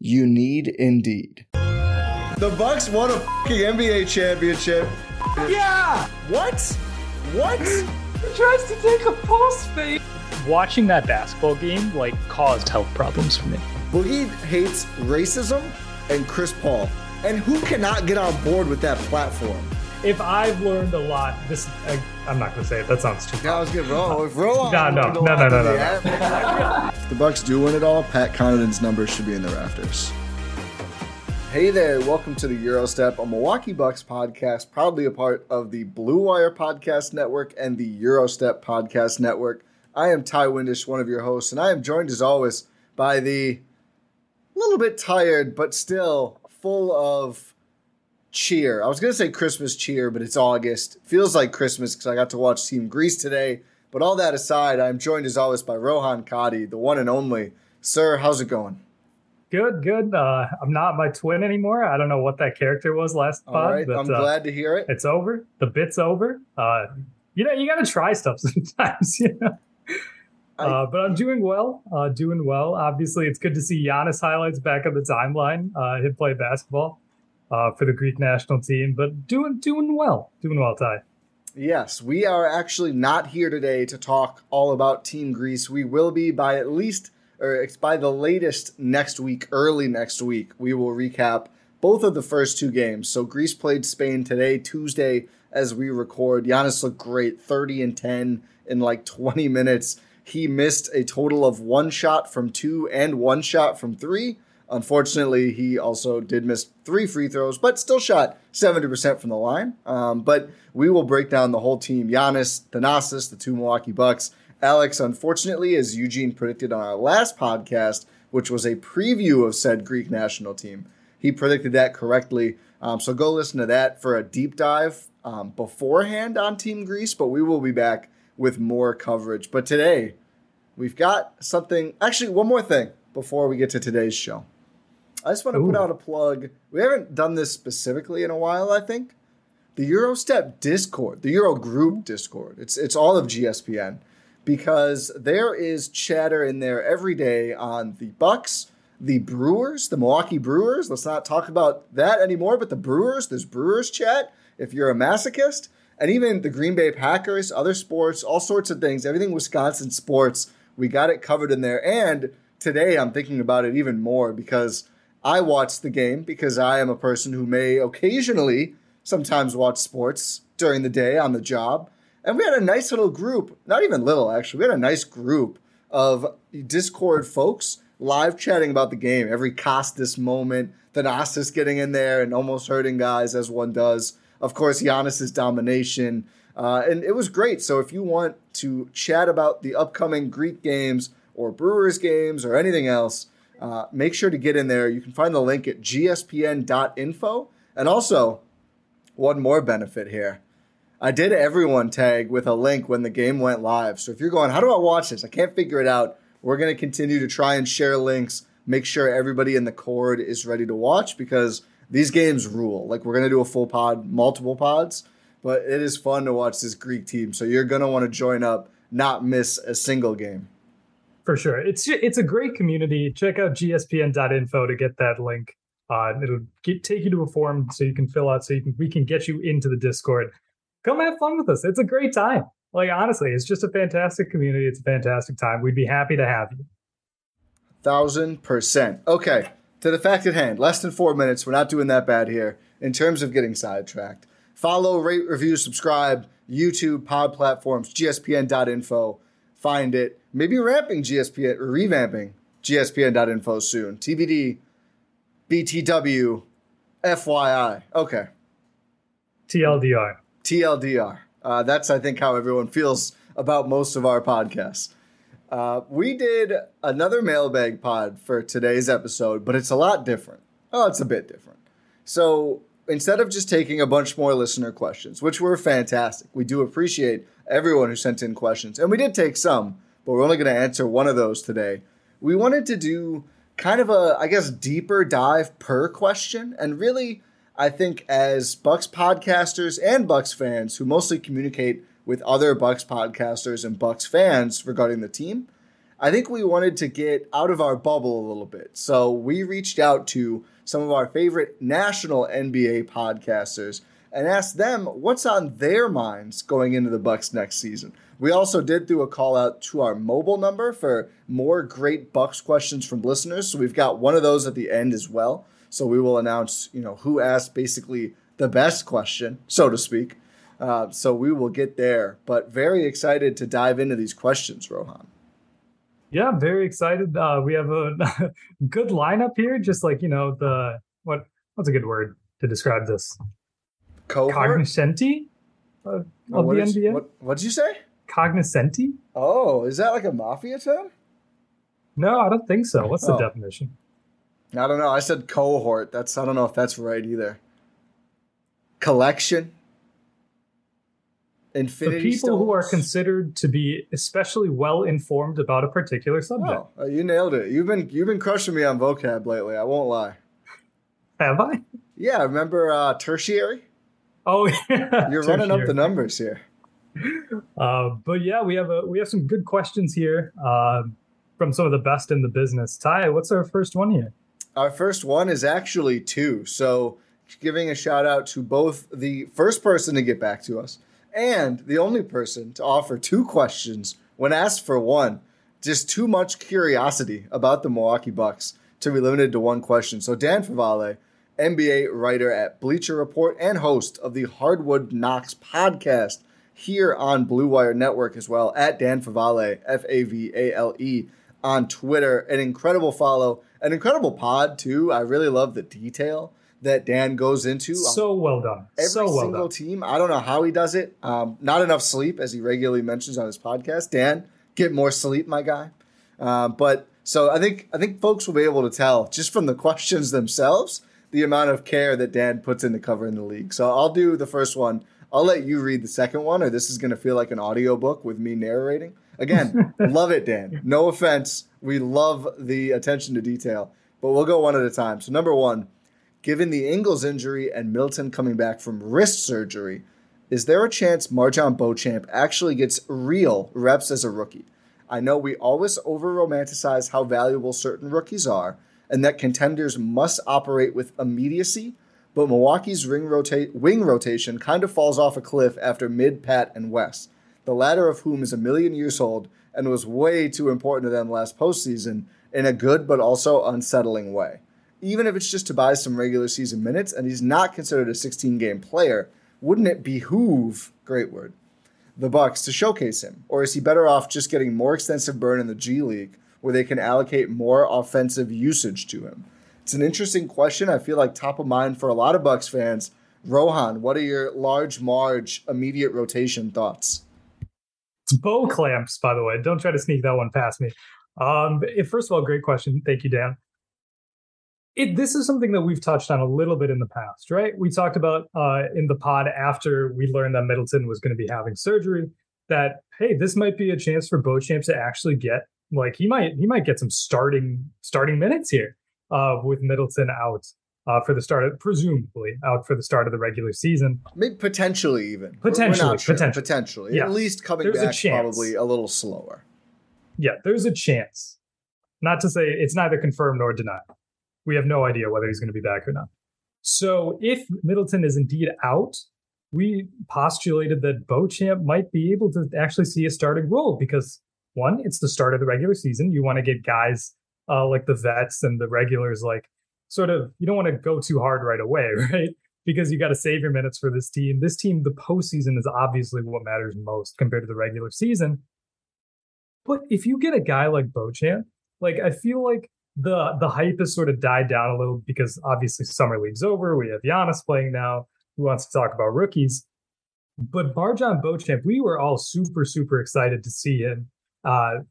You need Indeed. The Bucks won a fucking NBA championship. Yeah! What? He tries to take a pulse, babe. Watching that basketball game, caused health problems for me. Boogie hates racism and Chris Paul. And who cannot get on board with that platform? If I've learned a lot, I'm not going to say it. That sounds too bad. I was going to roll. No. If the Bucks do win it all, Pat Connaughton's numbers should be in the rafters. Hey there. Welcome to the Eurostep, a Milwaukee Bucks podcast, proudly a part of the Blue Wire Podcast Network and the Eurostep Podcast Network. I am Ti Windisch, one of your hosts, and I am joined, as always, by the little bit tired, but still full of cheer. I was going to say Christmas cheer, but it's August. Feels like Christmas because I got to watch Team Greece today. But all that aside, I'm joined as always by Rohan Katti, the one and only. Sir, how's it going? Good. I'm not my twin anymore. I don't know what that character was last pod. All right, but, I'm glad to hear it. It's over. The bit's over. You got to try stuff sometimes, but I'm doing well. Obviously, it's good to see Giannis highlights back on the timeline. He'd play basketball for the Greek national team, but doing well, Ty. Yes, we are actually not here today to talk all about Team Greece. We will be by the latest next week, early next week. We will recap both of the first two games. So Greece played Spain today, Tuesday, as we record. Giannis looked great, 30 and 10 in 20 minutes. He missed a total of one shot from two and one shot from three. Unfortunately, he also did miss three free throws, but still shot 70% from the line. But we will break down the whole team. Giannis, Thanasis, the two Milwaukee Bucks. Alex, unfortunately, as Eugene predicted on our last podcast, which was a preview of said Greek national team, he predicted that correctly. So go listen to that for a deep dive beforehand on Team Greece, but we will be back with more coverage. But today, we've got something. Actually, one more thing before we get to today's show. I just want to put out a plug. We haven't done this specifically in a while, I think. The Eurostep Discord, the Eurogroup Discord. It's all of GSPN because there is chatter in there every day on the Bucks, the Brewers, the Milwaukee Brewers. Let's not talk about that anymore, but the Brewers, there's Brewers chat if you're a masochist, and even the Green Bay Packers, other sports, all sorts of things, everything Wisconsin sports. We got it covered in there. And today I'm thinking about it even more because I watched the game because I am a person who may occasionally sometimes watch sports during the day on the job. And we had a nice little group, not even little, actually. We had a nice group of Discord folks live chatting about the game. Every Costas moment, Thanasis getting in there and almost hurting guys as one does. Of course, Giannis's domination. And it was great. So if you want to chat about the upcoming Greek games or Brewers games or anything else, make sure to get in there. You can find the link at gspn.info. And also, one more benefit here. I did everyone tag with a link when the game went live. So if you're going, how do I watch this? I can't figure it out. We're going to continue to try and share links, make sure everybody in the cord is ready to watch because these games rule. We're going to do a full pod, multiple pods, but it is fun to watch this Greek team. So you're going to want to join up, not miss a single game. For sure. It's a great community. Check out gspn.info to get that link. It'll take you to a form so you can fill out we can get you into the Discord. Come have fun with us. It's a great time. Honestly, it's just a fantastic community. It's a fantastic time. We'd be happy to have you. 1,000%. Okay. to the fact at hand, less than 4 minutes. We're not doing that bad here in terms of getting sidetracked. Follow, rate, review, subscribe, YouTube, pod platforms, gspn.info. Find it. Maybe revamping gspn.info soon. TBD, BTW, FYI. Okay. TLDR. TLDR. That's, I think, how everyone feels about most of our podcasts. We did another mailbag pod for today's episode, but it's a lot different. Oh, it's a bit different. So instead of just taking a bunch more listener questions, which were fantastic, we do appreciate everyone who sent in questions. And we did take some, but we're only going to answer one of those today. We wanted to do kind of a, I guess, deeper dive per question. And really, I think as Bucks podcasters and Bucks fans who mostly communicate with other Bucks podcasters and Bucks fans regarding the team, I think we wanted to get out of our bubble a little bit. So we reached out to some of our favorite national NBA podcasters and asked them what's on their minds going into the Bucks next season. We also did do a call out to our mobile number for more great Bucks questions from listeners. So we've got one of those at the end as well. So we will announce, you know, who asked basically the best question, so to speak. So we will get there, but very excited to dive into these questions, Rohan. Yeah, I'm very excited. We have a good lineup here. Just like, you know, the what's a good word to describe this? Cognoscenti of the NBA. What did you say? Cognoscenti. Oh, is that like a mafia term? No, I don't think so. What's the definition? I don't know. I said cohort. I don't know if that's right either. Collection. Infinity the people stones. Who are considered to be especially well informed about a particular subject. Oh, you nailed it. You've been crushing me on vocab lately. I won't lie. Have I? Yeah, remember tertiary? Oh, yeah. You're running up the numbers here. But yeah, we have some good questions here from some of the best in the business. Ty, what's our first one here? Our first one is actually two. So giving a shout out to both the first person to get back to us and the only person to offer two questions when asked for one. Just too much curiosity about the Milwaukee Bucks to be limited to one question. So Dan Favale, NBA writer at Bleacher Report and host of the Hardwood Knox podcast here on Blue Wire Network as well, at Dan Favale, Favale on Twitter. An incredible follow, an incredible pod too. I really love the detail that Dan goes into. So well done. Every single team. I don't know how he does it. Not enough sleep, as he regularly mentions on his podcast. Dan, get more sleep, my guy. But so I think folks will be able to tell just from the questions themselves the amount of care that Dan puts into covering the league. So I'll do the first one. I'll let you read the second one, or this is going to feel like an audiobook with me narrating. Again, love it, Dan. No offense. We love the attention to detail, but we'll go one at a time. So number one, given the Ingles injury and Milton coming back from wrist surgery, is there a chance MarJon Beauchamp actually gets real reps as a rookie? I know we always over-romanticize how valuable certain rookies are and that contenders must operate with immediacy, but Milwaukee's wing rotation kind of falls off a cliff after mid Pat and Wes, the latter of whom is a million years old and was way too important to them last postseason in a good but also unsettling way. Even if it's just to buy some regular season minutes and he's not considered a 16-game player, wouldn't it behoove, great word, the Bucks to showcase him? Or is he better off just getting more extensive burn in the G League where they can allocate more offensive usage to him? It's an interesting question. I feel like top of mind for a lot of Bucks fans. Rohan, what are your large Marge immediate rotation thoughts? It's bow clamps, by the way. Don't try to sneak that one past me. First of all, great question. Thank you, Dan. This is something that we've touched on a little bit in the past, right? We talked about in the pod after we learned that Middleton was going to be having surgery that, hey, this might be a chance for Beauchamp to actually get, like, he might get some starting minutes here with Middleton out for the start of, presumably out for the start of the regular season. Maybe potentially even. We're not sure. Potentially. Yeah. At least coming back probably a little slower. Yeah, there's a chance. Not to say it's neither confirmed nor denied. We have no idea whether he's going to be back or not. So if Middleton is indeed out, we postulated that Beauchamp might be able to actually see a starting role because, one, it's the start of the regular season. You want to get guys like the vets and the regulars like sort of, you don't want to go too hard right away, right? Because you got to save your minutes for this team. This team, the postseason is obviously what matters most compared to the regular season. But if you get a guy like Beauchamp, like I feel like the hype has sort of died down a little because obviously summer league's over. We have Giannis playing now. Who wants to talk about rookies? But MarJon Beauchamp, we were all super, super excited to see him,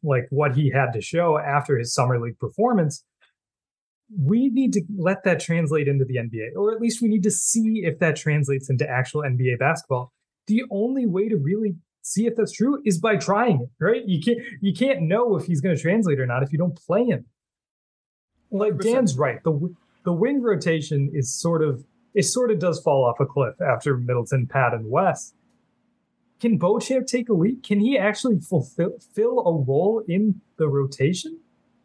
like what he had to show after his summer league performance. We need to let that translate into the NBA, or at least we need to see if that translates into actual NBA basketball. The only way to really see if that's true is by trying it, right? You can't know if he's going to translate or not if you don't play him. Like 100%. Dan's right. The wing rotation is sort of does fall off a cliff after Middleton, Pat, and West. Can Beauchamp take a leap? Can he actually fill a role in the rotation?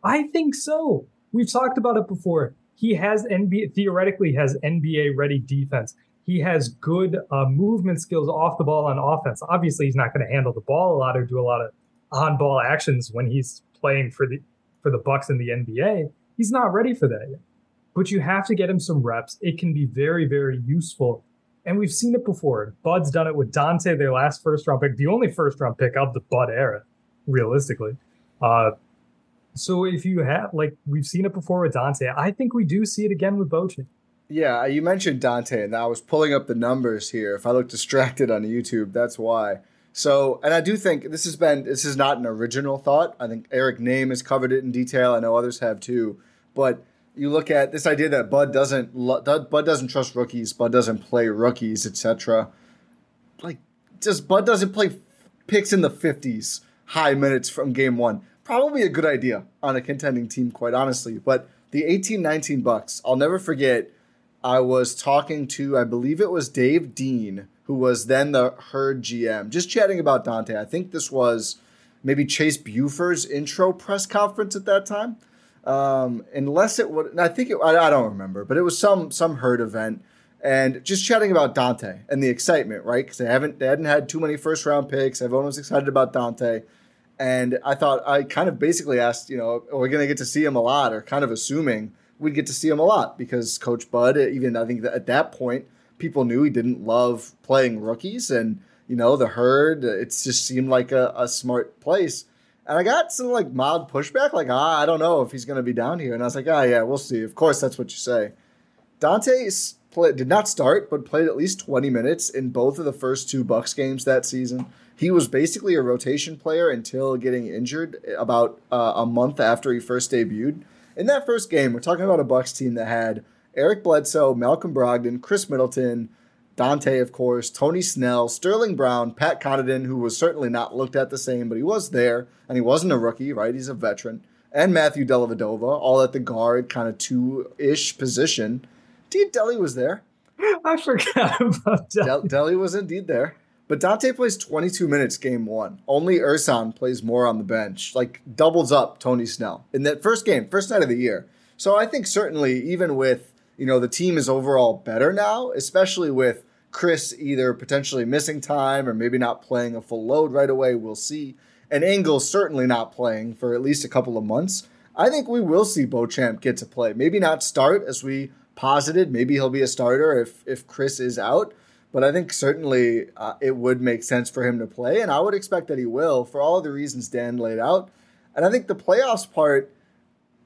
I think so. We've talked about it before. He has theoretically has NBA-ready defense. He has good movement skills off the ball on offense. Obviously, he's not going to handle the ball a lot or do a lot of on-ball actions when he's playing for the Bucks in the NBA. He's not ready for that yet. But you have to get him some reps. It can be very, very useful. And we've seen it before. Bud's done it with Dante, their last first-round pick, the only first-round pick of the Bud era, realistically. So if you have, like, we've seen it before with Dante. I think we do see it again with Beauchamp. Yeah, you mentioned Dante, and I was pulling up the numbers here. If I look distracted on YouTube, that's why. So, and I do think this is not an original thought. I think Eric Name has covered it in detail. I know others have too. But you look at this idea that Bud doesn't trust rookies, Bud doesn't play rookies, etc. Like, just Bud doesn't play picks in the 50s, high minutes from game one. Probably a good idea on a contending team, quite honestly. But the 18-19 Bucks, I'll never forget. I was talking to, I believe it was Dave Dean, who was then the Herd GM, just chatting about Dante. I think this was maybe Chase Buford's intro press conference at that time. I don't remember, but it was some Herd event, and just chatting about Dante and the excitement, right? Because they hadn't had too many first round picks. Everyone was excited about Dante, and I thought I kind of basically asked, you know, are we going to get to see him a lot, or kind of assuming we'd get to see him a lot because Coach Bud, even I think that at that point, people knew he didn't love playing rookies, and you know the Herd. It just seemed like a smart place. And I got some like mild pushback, like, I don't know if he's going to be down here. And I was like, yeah, we'll see. Of course, that's what you say. Dante did not start, but played at least 20 minutes in both of the first two Bucks games that season. He was basically a rotation player until getting injured about a month after he first debuted. In that first game, we're talking about a Bucks team that had Eric Bledsoe, Malcolm Brogdon, Chris Middleton, Dante, of course, Tony Snell, Sterling Brown, Pat Connaughton, who was certainly not looked at the same, but he was there, and he wasn't a rookie, right? He's a veteran. And Matthew Dellavedova, all at the guard, kind of two-ish position. Indeed, Delly was there. I forgot about Delly. Delly was indeed there. But Dante plays 22 minutes game one. Only Ersan plays more on the bench, like doubles up Tony Snell in that first game, first night of the year. So I think certainly even with, you know, the team is overall better now, especially with Chris either potentially missing time or maybe not playing a full load right away. We'll see. And Ingles certainly not playing for at least a couple of months. I think we will see Beauchamp get to play. Maybe not start as we posited. Maybe he'll be a starter if Chris is out. But I think certainly it would make sense for him to play. And I would expect that he will for all the reasons Dan laid out. And I think the playoffs part,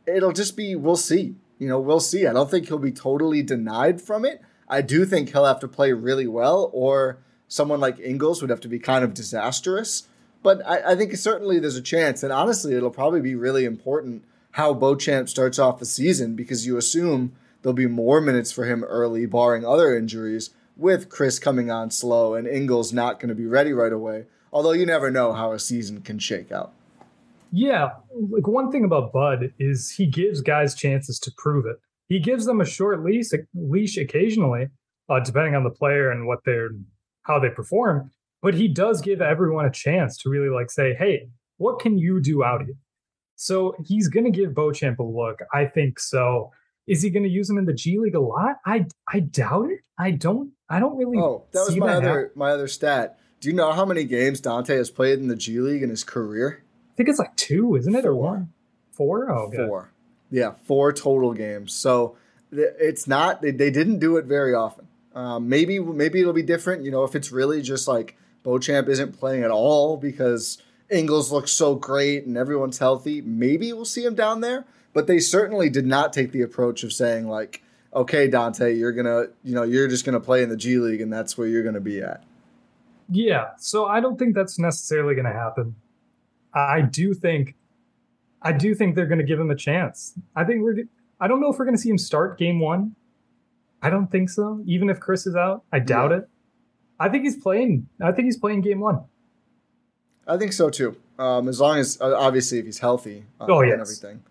it'll just be, we'll see. You know, we'll see. I don't think he'll be totally denied from it. I do think he'll have to play really well, or someone like Ingles would have to be kind of disastrous. But I think certainly there's a chance. And honestly, it'll probably be really important how Beauchamp starts off the season, because you assume there'll be more minutes for him early, barring other injuries, with Chris coming on slow and Ingles not going to be ready right away. Although you never know how a season can shake out. Yeah. Like one thing about Bud is he gives guys chances to prove it. He gives them a short leash occasionally, depending on the player and how they perform. But he does give everyone a chance to really like say, hey, what can you do out here? So he's going to give Beauchamp a look. I think so. Is he going to use him in the G League a lot? I doubt it. I don't really. Oh, that was my other stat. Do you know how many games Dante has played in the G League in his career? I think it's like two, isn't it, or one? Four. Oh, four. Good. Yeah, four total games. So It's not. They didn't do it very often. Maybe it'll be different. You know, if it's really just like Beauchamp isn't playing at all because Ingles looks so great and everyone's healthy, maybe we'll see him down there. But they certainly did not take the approach of saying like, okay, Dante, you're just gonna play in the G League and that's where you're gonna be at. Yeah, so I don't think that's necessarily gonna happen. I do think they're gonna give him a chance. I don't know if we're gonna see him start game one. I don't think so. Even if Chris is out, I doubt it. I think he's playing game one. I think so too. As long as obviously if he's healthy and everything.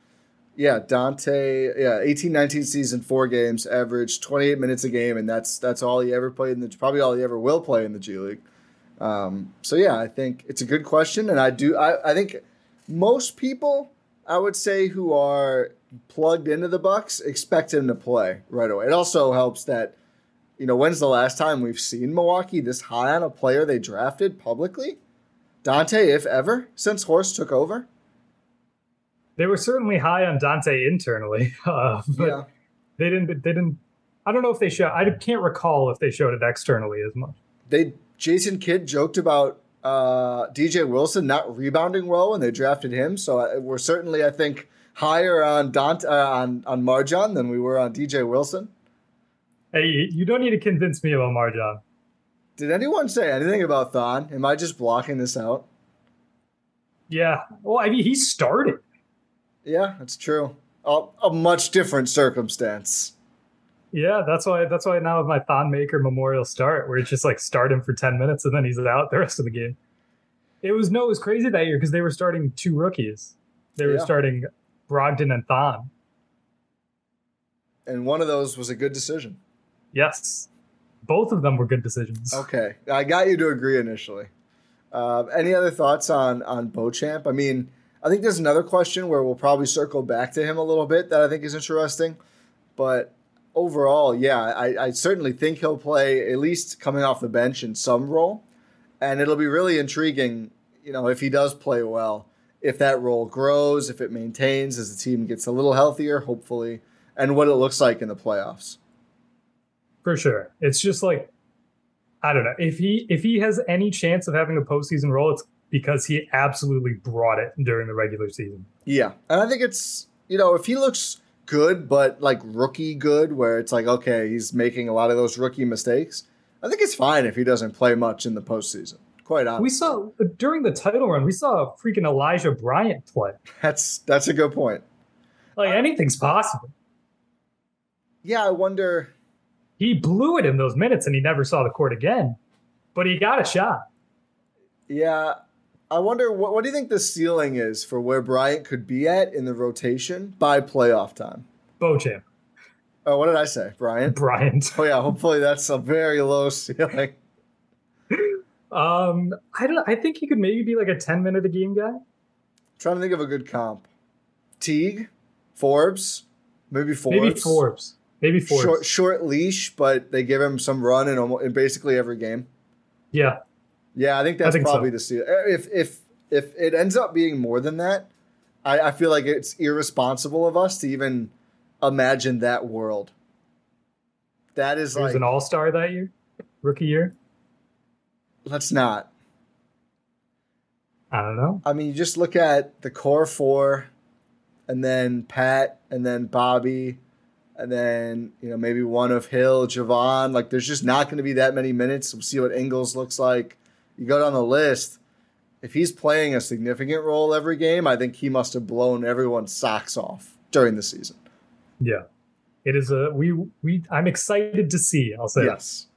Yeah, Dante, 18-19 season, 4 games, averaged 28 minutes a game, and that's all he ever played probably all he ever will play in the G League. So yeah, I think it's a good question, and I think most people, I would say, who are plugged into the Bucks expect him to play right away. It also helps that, you know, when's the last time we've seen Milwaukee this high on a player they drafted publicly? Dante, if ever, since Horst took over. They were certainly high on Dante internally, but yeah. They didn't. I don't know if they showed. I can't recall if they showed it externally as much. Jason Kidd joked about DJ Wilson not rebounding well when they drafted him. So we're certainly, I think, higher on Dante on MarJon than we were on DJ Wilson. Hey, you don't need to convince me about MarJon. Did anyone say anything about Thon? Am I just blocking this out? Yeah. Well, I mean, he started. Yeah, that's true. A much different circumstance. Yeah, that's why now with my Thon Maker Memorial start, where it's just like start him for 10 minutes and then he's out the rest of the game. It was crazy that year because they were starting 2 rookies. They were starting Brogdon and Thon. And one of those was a good decision. Yes. Both of them were good decisions. Okay. I got you to agree initially. Any other thoughts on Beauchamp? I mean, I think there's another question where we'll probably circle back to him a little bit that I think is interesting. But overall, yeah, I certainly think he'll play at least coming off the bench in some role. And it'll be really intriguing, you know, if he does play well, if that role grows, if it maintains as the team gets a little healthier, hopefully, and what it looks like in the playoffs. For sure. It's just like, I don't know. If he has any chance of having a postseason role, it's because he absolutely brought it during the regular season. Yeah. And I think it's, you know, if he looks good, but like rookie good, where it's like, okay, he's making a lot of those rookie mistakes, I think it's fine if he doesn't play much in the postseason. Quite honestly. We saw during the title run, we saw freaking Elijah Bryant play. That's a good point. Like anything's possible. Yeah. I wonder. He blew it in those minutes and he never saw the court again, but he got a shot. Yeah. I wonder, what do you think the ceiling is for where Bryant could be at in the rotation by playoff time? Beauchamp. Oh, what did I say? Bryant. Oh, yeah. Hopefully that's a very low ceiling. I think he could maybe be like a 10-minute a game guy. I'm trying to think of a good comp. Teague? Forbes? Maybe Forbes. Short leash, but they give him some run in basically every game. Yeah. Yeah, I think that's probably the ceiling. If it ends up being more than that, I feel like it's irresponsible of us to even imagine that world. That is like, he was an all-star that year? Rookie year? Let's not. I don't know. I mean, you just look at the core 4, and then Pat, and then Bobby, and then, you know, maybe one of Hill, Jevon. Like, there's just not going to be that many minutes. We'll see what Ingles looks like. You go down the list, if he's playing a significant role every game, I think he must have blown everyone's socks off during the season. Yeah. It is I'm excited to see, I'll say.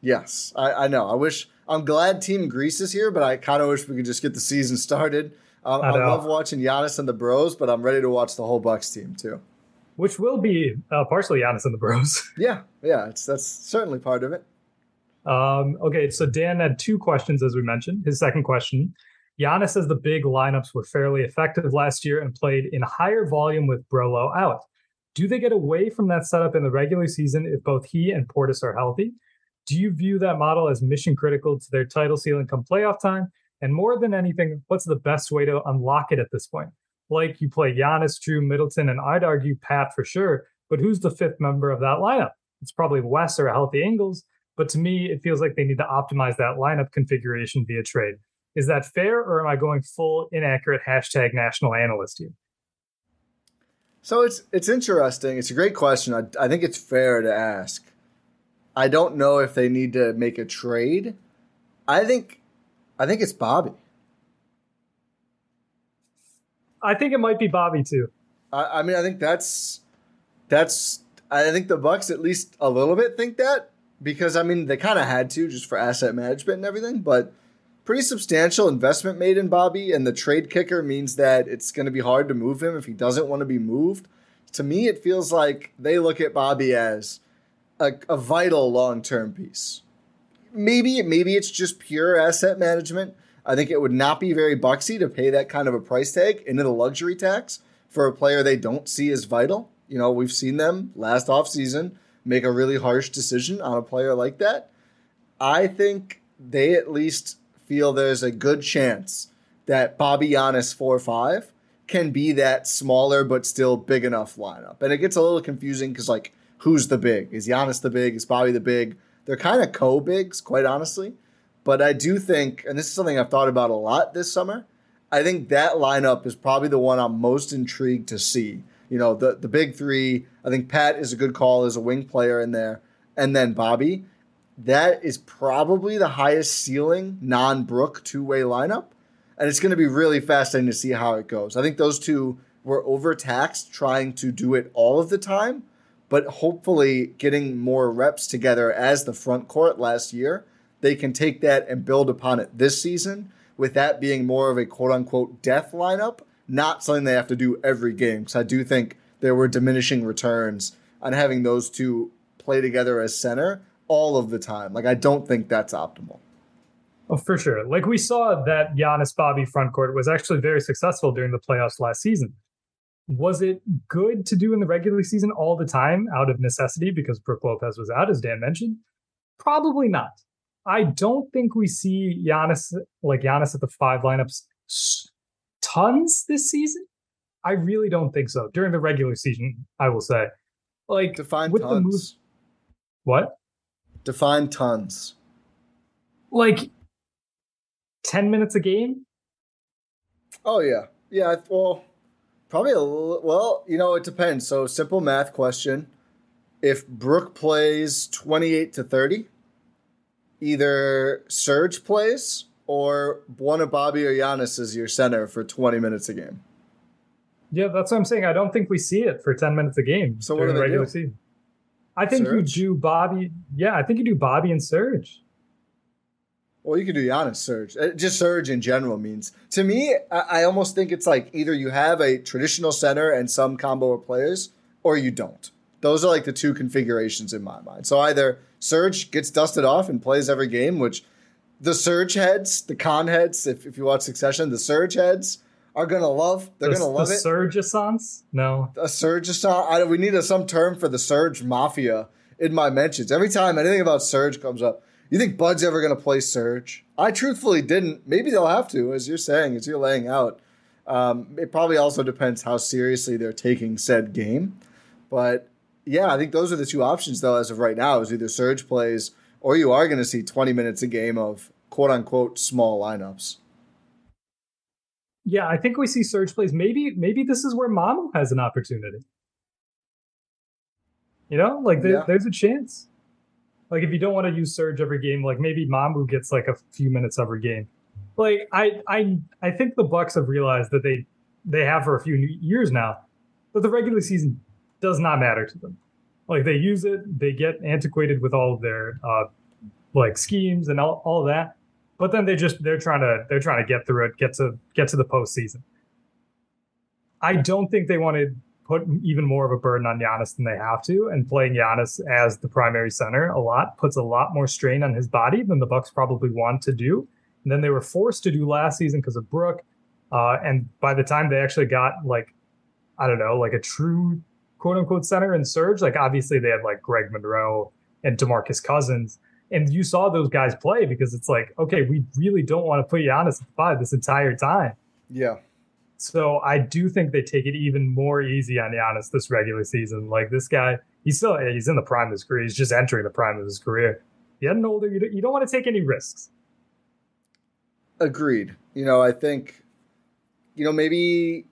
Yes. I know. I'm glad Team Greece is here, but I kind of wish we could just get the season started. I love watching Giannis and the Bros, but I'm ready to watch the whole Bucks team too. Which will be partially Giannis and the Bros. Yeah. That's certainly part of it. Okay, so Dan had 2 questions, as we mentioned. His second question, Giannis says the big lineups were fairly effective last year and played in higher volume with Brolo out. Do they get away from that setup in the regular season if both he and Portis are healthy? Do you view that model as mission critical to their title ceiling come playoff time? And more than anything, what's the best way to unlock it at this point? Like, you play Giannis, Drew, Middleton, and I'd argue Pat for sure, But who's the fifth member of that lineup? It's probably Wes or a healthy Ingles. But to me, it feels like they need to optimize that lineup configuration via trade. Is that fair, or am I going full inaccurate hashtag national analyst here? So it's interesting. It's a great question. I think it's fair to ask. I don't know if they need to make a trade. I think it's Bobby. I think it might be Bobby too. I mean, I think that's. I think the Bucks at least a little bit think that, because I mean they kind of had to just for asset management and everything, but. Pretty substantial investment made in Bobby, and the trade kicker means that it's going to be hard to move him if he doesn't want to be moved. To me, it feels like they look at Bobby as a vital long-term piece. Maybe it's just pure asset management. I think it would not be very Bucksy to pay that kind of a price tag into the luxury tax for a player they don't see as vital. You know, we've seen them last offseason make a really harsh decision on a player like that. I think they at least feel there's a good chance that Bobby Giannis 4-5 can be that smaller but still big enough lineup. And it gets a little confusing because, like, who's the big? Is Giannis the big? Is Bobby the big? They're kind of co-bigs, quite honestly. But I do think, and this is something I've thought about a lot this summer, I think that lineup is probably the one I'm most intrigued to see. You know, the big three, I think Pat is a good call as a wing player in there, and then Bobby. That is probably the highest ceiling non-Brook two-way lineup, and it's going to be really fascinating to see how it goes. I think those two were overtaxed trying to do it all of the time, but hopefully getting more reps together as the front court last year, they can take that and build upon it this season, with that being more of a quote-unquote death lineup, not something they have to do every game, because I do think there were diminishing returns on having those two play together as center all of the time. Like, I don't think that's optimal. Oh, for sure. Like, we saw that Giannis Bobby frontcourt was actually very successful during the playoffs last season. Was it good to do in the regular season all the time out of necessity because Brook Lopez was out, as Dan mentioned? Probably not. I don't think we see Giannis at the five lineups tons this season. I really don't think so. During the regular season, I will say. Like, define with tons. The moves. What? Define tons. Like 10 minutes a game? Oh, yeah. Yeah, well, probably a little. Well, you know, it depends. So, simple math question. If Brook plays 28 to 30, either Serge plays or one of Bobby or Giannis is your center for 20 minutes a game. Yeah, that's what I'm saying. I don't think we see it for 10 minutes a game. So, what do they do? Season. I think Surge? You do Bobby. Yeah, I think you do Bobby and Surge. Well, you could do Giannis Surge. Just Surge in general means. To me, I almost think it's like either you have a traditional center and some combo of players, or you don't. Those are like the two configurations in my mind. So either Surge gets dusted off and plays every game, which the Surge heads, the con heads, if you watch Succession, the Surge heads are going to love. They're going to love it. The Surge-assance? No. A Surge-assance? We need some term for the Surge Mafia in my mentions. Every time anything about Surge comes up, you think Bud's ever going to play Surge? I truthfully didn't. Maybe they'll have to, as you're saying, as you're laying out. It probably also depends how seriously they're taking said game. But, yeah, I think those are the two options, though, as of right now, is either Surge plays or you are going to see 20 minutes a game of quote-unquote small lineups. Yeah, I think we see Surge plays. Maybe this is where Manu has an opportunity. You know, like there's a chance. Like if you don't want to use Surge every game, like maybe Manu gets like a few minutes every game. Like I think the Bucks have realized that they have for a few years now that the regular season does not matter to them. Like they use it, they get antiquated with all of their like schemes and all that. But then they're trying to get through it, get to the postseason. I don't think they want to put even more of a burden on Giannis than they have to, and playing Giannis as the primary center a lot puts a lot more strain on his body than the Bucks probably want to do. And then they were forced to do last season because of Brook. And by the time they actually got like a true quote unquote center in Surge, like obviously they had like Greg Monroe and DeMarcus Cousins. And you saw those guys play because it's like, okay, we really don't want to put Giannis at the five this entire time. Yeah. So I do think they take it even more easy on Giannis this regular season. Like this guy, he's in the prime of his career. He's just entering the prime of his career. You get older, you don't want to take any risks. Agreed. You know, I think, you know, maybe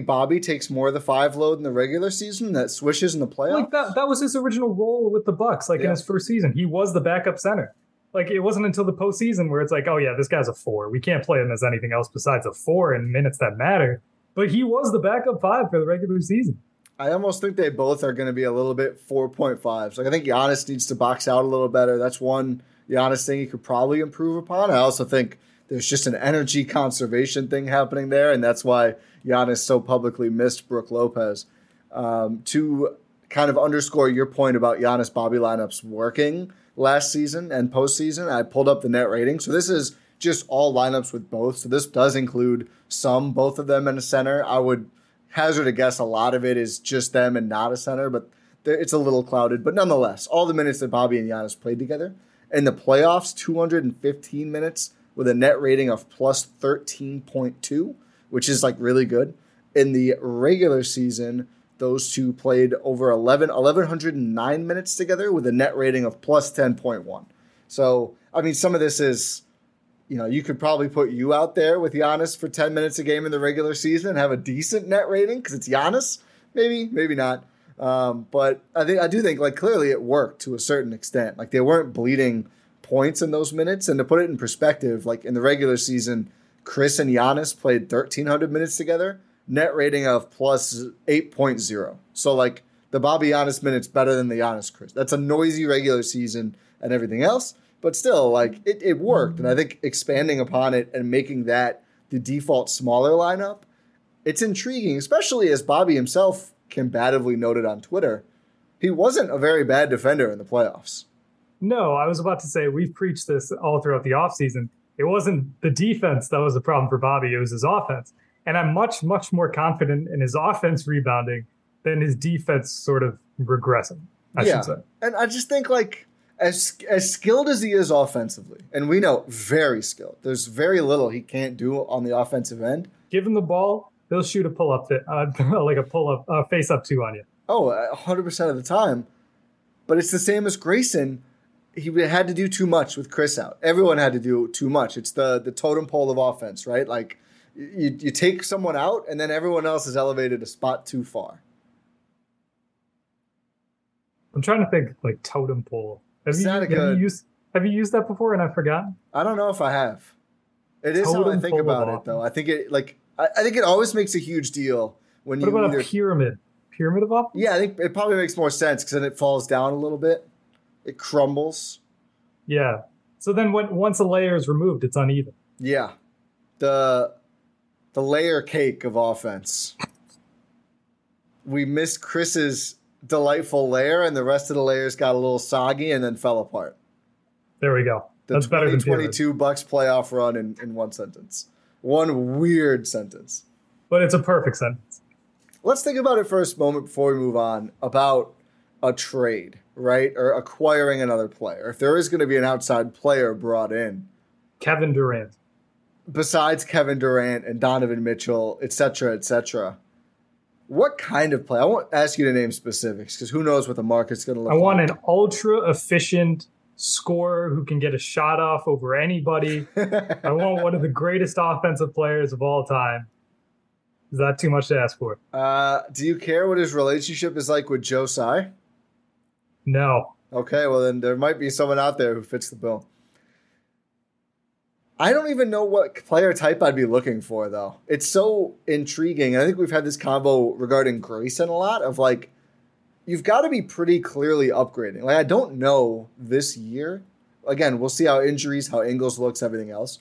Bobby takes more of the five load in the regular season that swishes in the playoffs. Like that was his original role with the Bucks. Like in his first season, he was the backup center. Like it wasn't until the postseason where it's like, oh yeah, this guy's a four. We can't play him as anything else besides a four in minutes that matter. But he was the backup five for the regular season. I almost think they both are going to be a little bit 4.5s. Like I think Giannis needs to box out a little better. That's one Giannis thing he could probably improve upon. I also think there's just an energy conservation thing happening there, and that's why Giannis so publicly missed Brook Lopez. To kind of underscore your point about Giannis Bobby lineups working last season and postseason, I pulled up the net rating. So this is just all lineups with both. So this does include some, both of them in a center. I would hazard a guess a lot of it is just them and not a center, but it's a little clouded. But nonetheless, all the minutes that Bobby and Giannis played together. In the playoffs, 215 minutes, with a net rating of plus 13.2, which is like really good. In the regular season, those two played over 1,109 minutes together with a net rating of plus 10.1. So, I mean, some of this is, you know, you could probably put you out there with Giannis for 10 minutes a game in the regular season and have a decent net rating because it's Giannis. Maybe, maybe not. But I do think like clearly it worked to a certain extent. Like they weren't bleeding points in those minutes. And to put it in perspective, like in the regular season, Chris and Giannis played 1,300 minutes together, net rating of plus 8.0. So like the Bobby Giannis minutes better than the Giannis Chris. That's a noisy regular season and everything else, but still like it worked. And I think expanding upon it and making that the default smaller lineup, it's intriguing, especially as Bobby himself combatively noted on Twitter. He wasn't a very bad defender in the playoffs. No, I was about to say, we've preached this all throughout the offseason. It wasn't the defense that was the problem for Bobby. It was his offense. And I'm much, much more confident in his offense rebounding than his defense sort of regressing, I should say. And I just think, like, as skilled as he is offensively, and we know very skilled, there's very little he can't do on the offensive end. Give him the ball, he'll shoot a pull-up, like a pull-up, face-up two on you. Oh, 100% of the time. But it's the same as Grayson. He had to do too much with Chris out. Everyone had to do too much. It's the totem pole of offense, right? Like you take someone out and then everyone else is elevated a spot too far. I'm trying to think like totem pole. Have you used that before and I forgot? I don't know if I have. It is how I think about it though. I think it I think it always makes a huge deal when you. What about a pyramid? Pyramid of offense? Yeah, I think it probably makes more sense because then it falls down a little bit. It crumbles. Yeah. So then once a layer is removed, it's uneven. Yeah. The layer cake of offense. We missed Chris's delightful layer, and the rest of the layers got a little soggy and then fell apart. There we go. That's better than 22 Bucks playoff run in one sentence. One weird sentence. But it's a perfect sentence. Let's think about it for a moment before we move on about a trade, right? Or acquiring another player. If there is going to be an outside player brought in. Kevin Durant. Besides Kevin Durant and Donovan Mitchell, et cetera, what kind of player? I won't ask you to name specifics because who knows what the market's going to look like. I want an ultra-efficient scorer who can get a shot off over anybody. I want one of the greatest offensive players of all time. Is that too much to ask for? Do you care what his relationship is like with Joe Tsai? No. Okay, well then there might be someone out there who fits the bill. I don't even know what player type I'd be looking for though. It's so intriguing. I think we've had this combo regarding Grayson a lot of like, you've got to be pretty clearly upgrading. Like I don't know this year. Again, we'll see how injuries, how Ingles looks, everything else.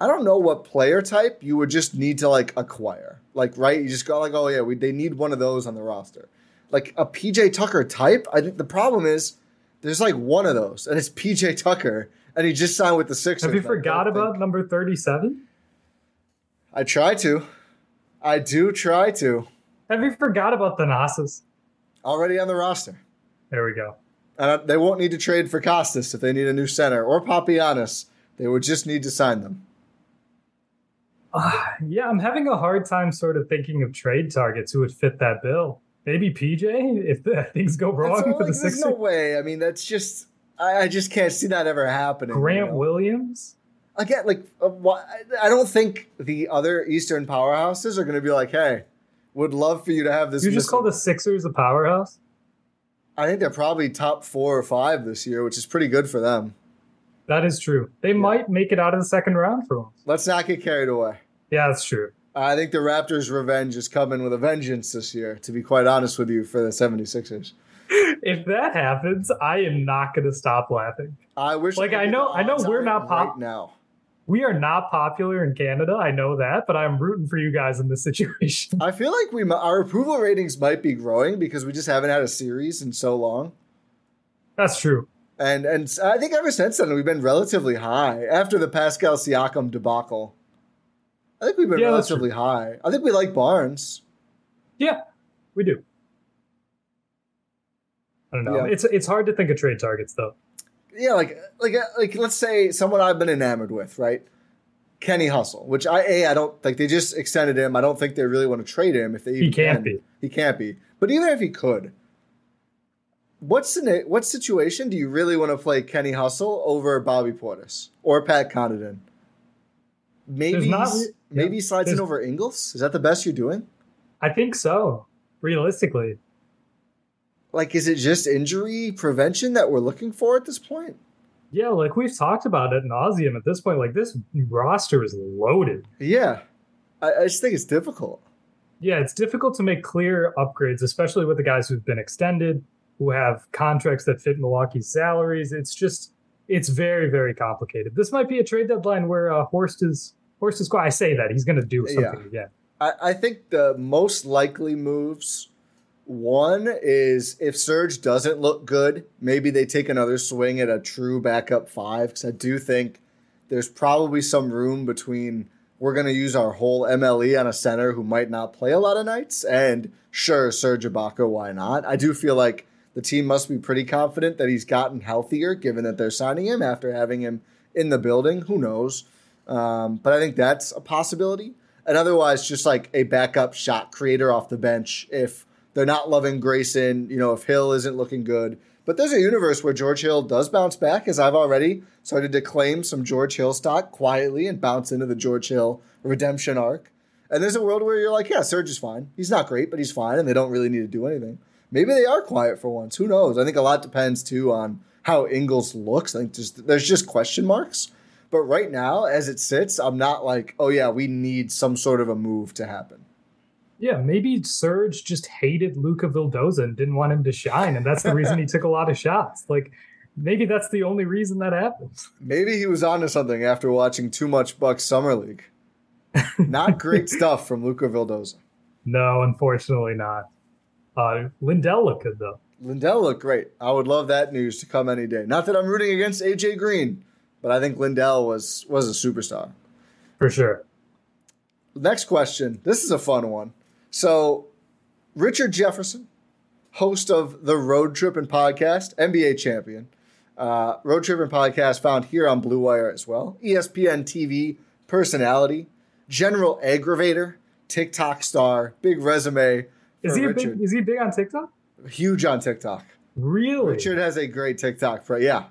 I don't know what player type you would just need to like acquire. Like, right? You just go like, oh yeah, they need one of those on the roster. Like a PJ Tucker type, I think the problem is there's like one of those, and it's PJ Tucker, and he just signed with the Sixers. Have you forgot about number 37? I try to. I do try to. Have you forgot about the Thanasis? Already on the roster. There we go. And they won't need to trade for Costas if they need a new center, or Papianis. They would just need to sign them. Yeah, I'm having a hard time sort of thinking of trade targets who would fit that bill. Maybe PJ, if things go wrong for the Sixers. There's no way. I mean, that's just I just can't see that ever happening. Grant Williams? Again, I don't think the other Eastern powerhouses are going to be like, hey, would love for you to have this. You just call the Sixers a powerhouse? I think they're probably top 4 or 5 this year, which is pretty good for them. That is true. They might make it out of the second round for them. Let's not get carried away. Yeah, that's true. I think the Raptors' revenge is coming with a vengeance this year, to be quite honest with you, for the 76ers. If that happens, I am not going to stop laughing. I wish. I know we're not popular right now. We are not popular in Canada. I know that, but I'm rooting for you guys in this situation. I feel like our approval ratings might be growing because we just haven't had a series in so long. That's true. And I think ever since then, we've been relatively high after the Pascal Siakam debacle. I think we've been relatively high. I think we like Barnes. Yeah, we do. I don't know. Yeah. It's hard to think of trade targets though. Yeah, like let's say someone I've been enamored with, right? Kenny Hustle, which I don't like. They just extended him. I don't think they really want to trade him if they. Even he can't be. He can't be. But even if he could, what situation do you really want to play Kenny Hustle over Bobby Portis or Pat Connaughton? Maybe slides in over Ingles. Is that the best you're doing? I think so. Realistically, is it just injury prevention that we're looking for at this point? Yeah, we've talked about it ad nauseum at this point. This roster is loaded. Yeah, I just think it's difficult. Yeah, it's difficult to make clear upgrades, especially with the guys who've been extended, who have contracts that fit Milwaukee's salaries. It's very, very complicated. This might be a trade deadline where Horst is quiet. I say that. He's going to do something again. I think the most likely moves, one is if Serge doesn't look good, maybe they take another swing at a true backup 5. Because I do think there's probably some room between we're going to use our whole MLE on a center who might not play a lot of nights. And sure, Serge Ibaka, why not? I do feel like the team must be pretty confident that he's gotten healthier, given that they're signing him after having him in the building. Who knows? But I think that's a possibility. And otherwise, just a backup shot creator off the bench if they're not loving Grayson, if Hill isn't looking good. But there's a universe where George Hill does bounce back, as I've already started to claim some George Hill stock quietly and bounce into the George Hill redemption arc. And there's a world where you're like, yeah, Serge is fine. He's not great, but he's fine, and they don't really need to do anything. Maybe they are quiet for once. Who knows? I think a lot depends, too, on how Ingles looks. I think there's just question marks. But right now, as it sits, I'm not like, oh, yeah, we need some sort of a move to happen. Yeah, maybe Serge just hated Luka Vildoza and didn't want him to shine, and that's the reason he took a lot of shots. Maybe that's the only reason that happens. Maybe he was onto something after watching too much Bucks Summer League. Not great stuff from Luka Vildoza. No, unfortunately not. Lindell looked good, though. Lindell looked great. I would love that news to come any day. Not that I'm rooting against AJ Green, but I think Lindell was a superstar. For sure. Next question. This is a fun one. So Richard Jefferson, host of the Road Trippin' Podcast, NBA champion. Road Trippin' Podcast found here on Blue Wire as well. ESPN TV personality, general aggravator, TikTok star, big resume. Is he big on TikTok? Huge on TikTok. Really? Richard has a great TikTok. Yeah.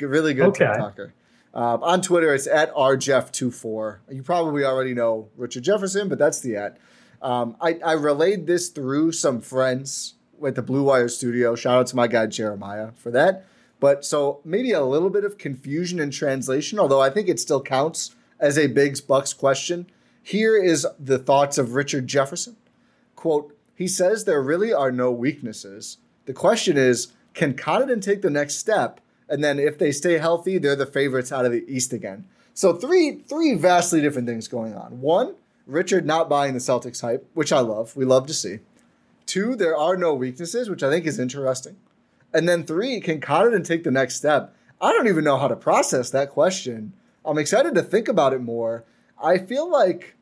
Really good TikToker. On Twitter, it's @rjeff24. You probably already know Richard Jefferson, but that's the @. I relayed this through some friends at the Blue Wire studio. Shout out to my guy, Jeremiah, for that. But so maybe a little bit of confusion in translation, although I think it still counts as a Bigs Bucks question. Here is the thoughts of Richard Jefferson. Quote, he says there really are no weaknesses. The question is, can Connaughton take the next step? And then if they stay healthy, they're the favorites out of the East again. So three vastly different things going on. One, Richard not buying the Celtics hype, which I love. We love to see. 2, there are no weaknesses, which I think is interesting. And then 3, can Connaughton take the next step? I don't even know how to process that question. I'm excited to think about it more. I feel like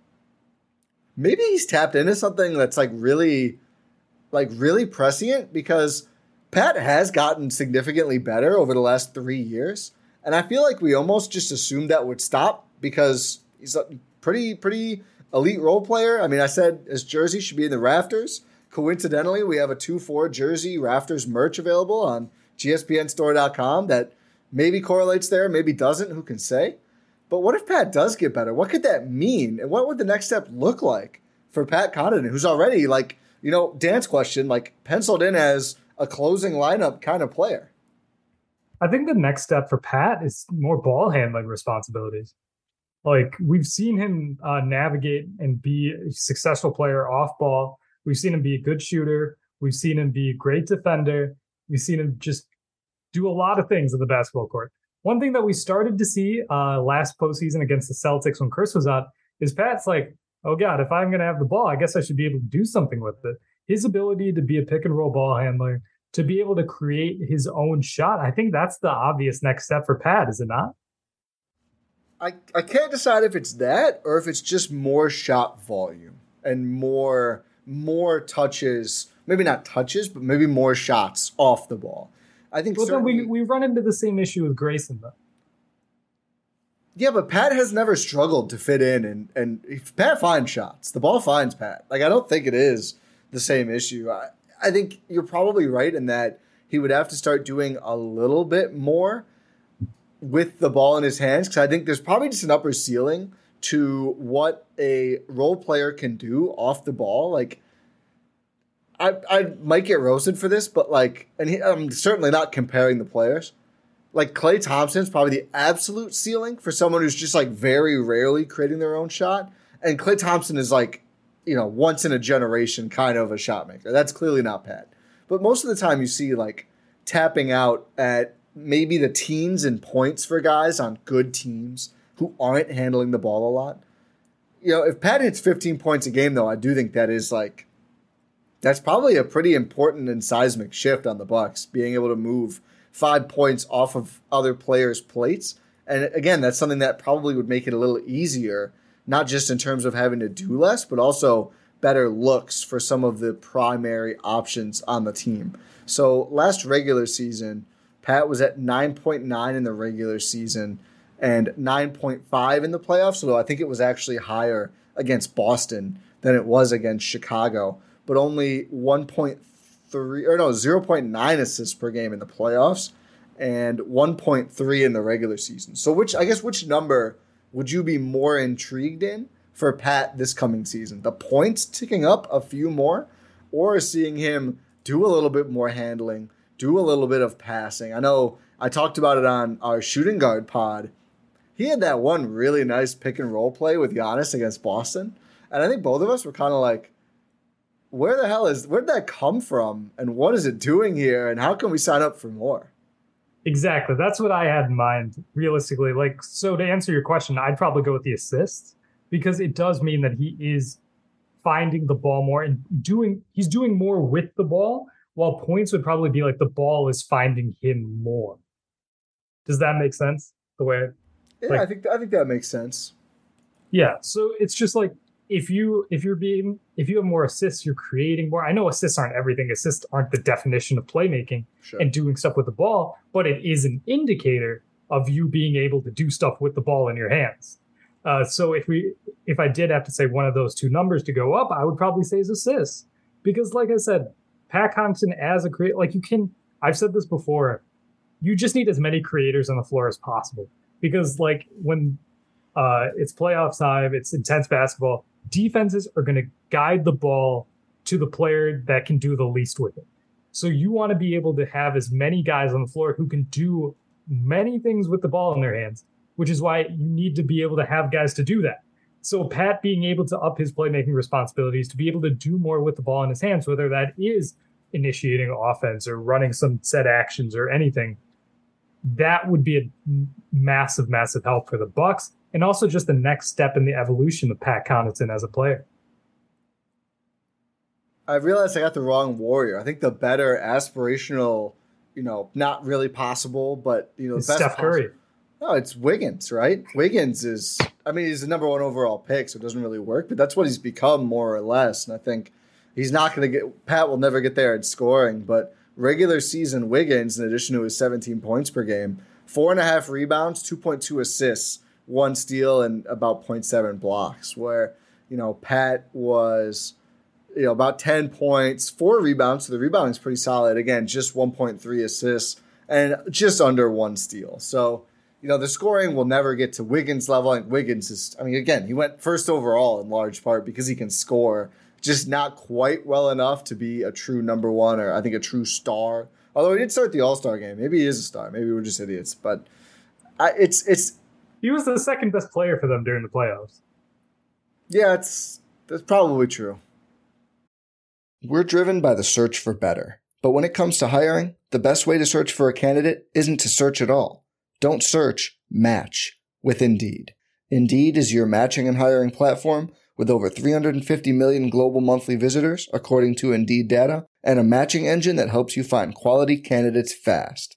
maybe he's tapped into something that's really prescient because Pat has gotten significantly better over the last 3 years. And I feel like we almost just assumed that would stop because he's pretty elite role player. I mean, I said his jersey should be in the rafters. Coincidentally, we have a 2-4 jersey rafters merch available on gspnstore.com that maybe correlates there, maybe doesn't, who can say? But what if Pat does get better? What could that mean? And what would the next step look like for Pat Connaughton, who's already, like, you know, Dan's question, like, penciled in as a closing lineup kind of player? I think the next step for Pat is more ball handling responsibilities. Like, we've seen him navigate and be a successful player off ball. We've seen him be a good shooter. We've seen him be a great defender. We've seen him just do a lot of things on the basketball court. One thing that we started to see last postseason against the Celtics when Chris was out is Pat's like, oh God, if I'm going to have the ball, I guess I should be able to do something with it. His ability to be a pick and roll ball handler, to be able to create his own shot. I think that's the obvious next step for Pat, is it not? I can't decide if it's that or if it's just more shot volume and more touches, maybe not touches, but maybe more shots off the ball. I think. Well, then we run into the same issue with Grayson, though. Yeah, but Pat has never struggled to fit in, and Pat finds shots. The ball finds Pat. Like, I don't think it is the same issue. I think you're probably right in that he would have to start doing a little bit more with the ball in his hands, because I think there's probably just an upper ceiling to what a role player can do off the ball. Like, I might get roasted for this, but like, I'm certainly not comparing the players. Like, Klay Thompson's probably the absolute ceiling for someone who's just like very rarely creating their own shot. And Klay Thompson is like, you know, once in a generation kind of a shot maker. That's clearly not Pat. But most of the time you see like tapping out at maybe the teens in points for guys on good teams who aren't handling the ball a lot. You know, if Pat hits 15 points a game, though, I do think that is like, that's probably a pretty important and seismic shift on the Bucks, being able to move 5 points off of other players' plates. And again, that's something that probably would make it a little easier, not just in terms of having to do less, but also better looks for some of the primary options on the team. So last regular season, Pat was at 9.9 in the regular season and 9.5 in the playoffs, although I think it was actually higher against Boston than it was against Chicago. But only 0.9 assists per game in the playoffs and 1.3 in the regular season. So which number would you be more intrigued in for Pat this coming season? The points ticking up a few more, or seeing him do a little bit more handling, do a little bit of passing? I know I talked about it on our shooting guard pod. He had that one really nice pick and roll play with Giannis against Boston. And I think both of us were kind of like, where the hell is, where'd that come from? And what is it doing here? And how can we sign up for more? Exactly. That's what I had in mind, realistically. Like, so to answer your question, I'd probably go with the assists, because it does mean that he is finding the ball more and he's doing more with the ball, while points would probably be like the ball is finding him more. Does that make sense? The way, yeah, like, I think that makes sense. Yeah. So it's just like, If you have more assists, you're creating more. I know assists aren't everything. Assists aren't the definition of playmaking and doing stuff with the ball, but it is an indicator of you being able to do stuff with the ball in your hands. So if I did have to say one of those two numbers to go up, I would probably say is assists, because like I said, Pat Connaughton as a creator, like I've said this before, you just need as many creators on the floor as possible, because like when it's playoff time, it's intense basketball. Defenses are going to guide the ball to the player that can do the least with it. So you want to be able to have as many guys on the floor who can do many things with the ball in their hands, which is why you need to be able to have guys to do that. So Pat being able to up his playmaking responsibilities, to be able to do more with the ball in his hands, whether that is initiating offense or running some set actions or anything, that would be a massive, massive help for the Bucks. And also just the next step in the evolution of Pat Connaughton as a player. I realized I got the wrong warrior. I think the better aspirational, you know, not really possible, but, you know, it's best Steph Curry. No, it's Wiggins, right? Wiggins is, I mean, he's the number one overall pick, so it doesn't really work, but that's what he's become more or less. And I think he's not going to get, Pat will never get there in scoring, but regular season Wiggins, in addition to his 17 points per game, 4.5 rebounds, 2.2 assists, one steal and about 0.7 blocks, where, you know, Pat was, you know, about 10 points, 4 rebounds. So the rebounding is pretty solid. Again, just 1.3 assists and just under 1 steal. So, you know, the scoring will never get to Wiggins' level. And Wiggins is, I mean, again, he went first overall in large part because he can score, just not quite well enough to be a true number one or I think a true star. Although he did start the All-Star game. Maybe he is a star. Maybe we're just idiots. But it's he was the second best player for them during the playoffs. Yeah, that's probably true. We're driven by the search for better. But when it comes to hiring, the best way to search for a candidate isn't to search at all. Don't search, match with Indeed. Indeed is your matching and hiring platform with over 350 million global monthly visitors, according to Indeed data, and a matching engine that helps you find quality candidates fast.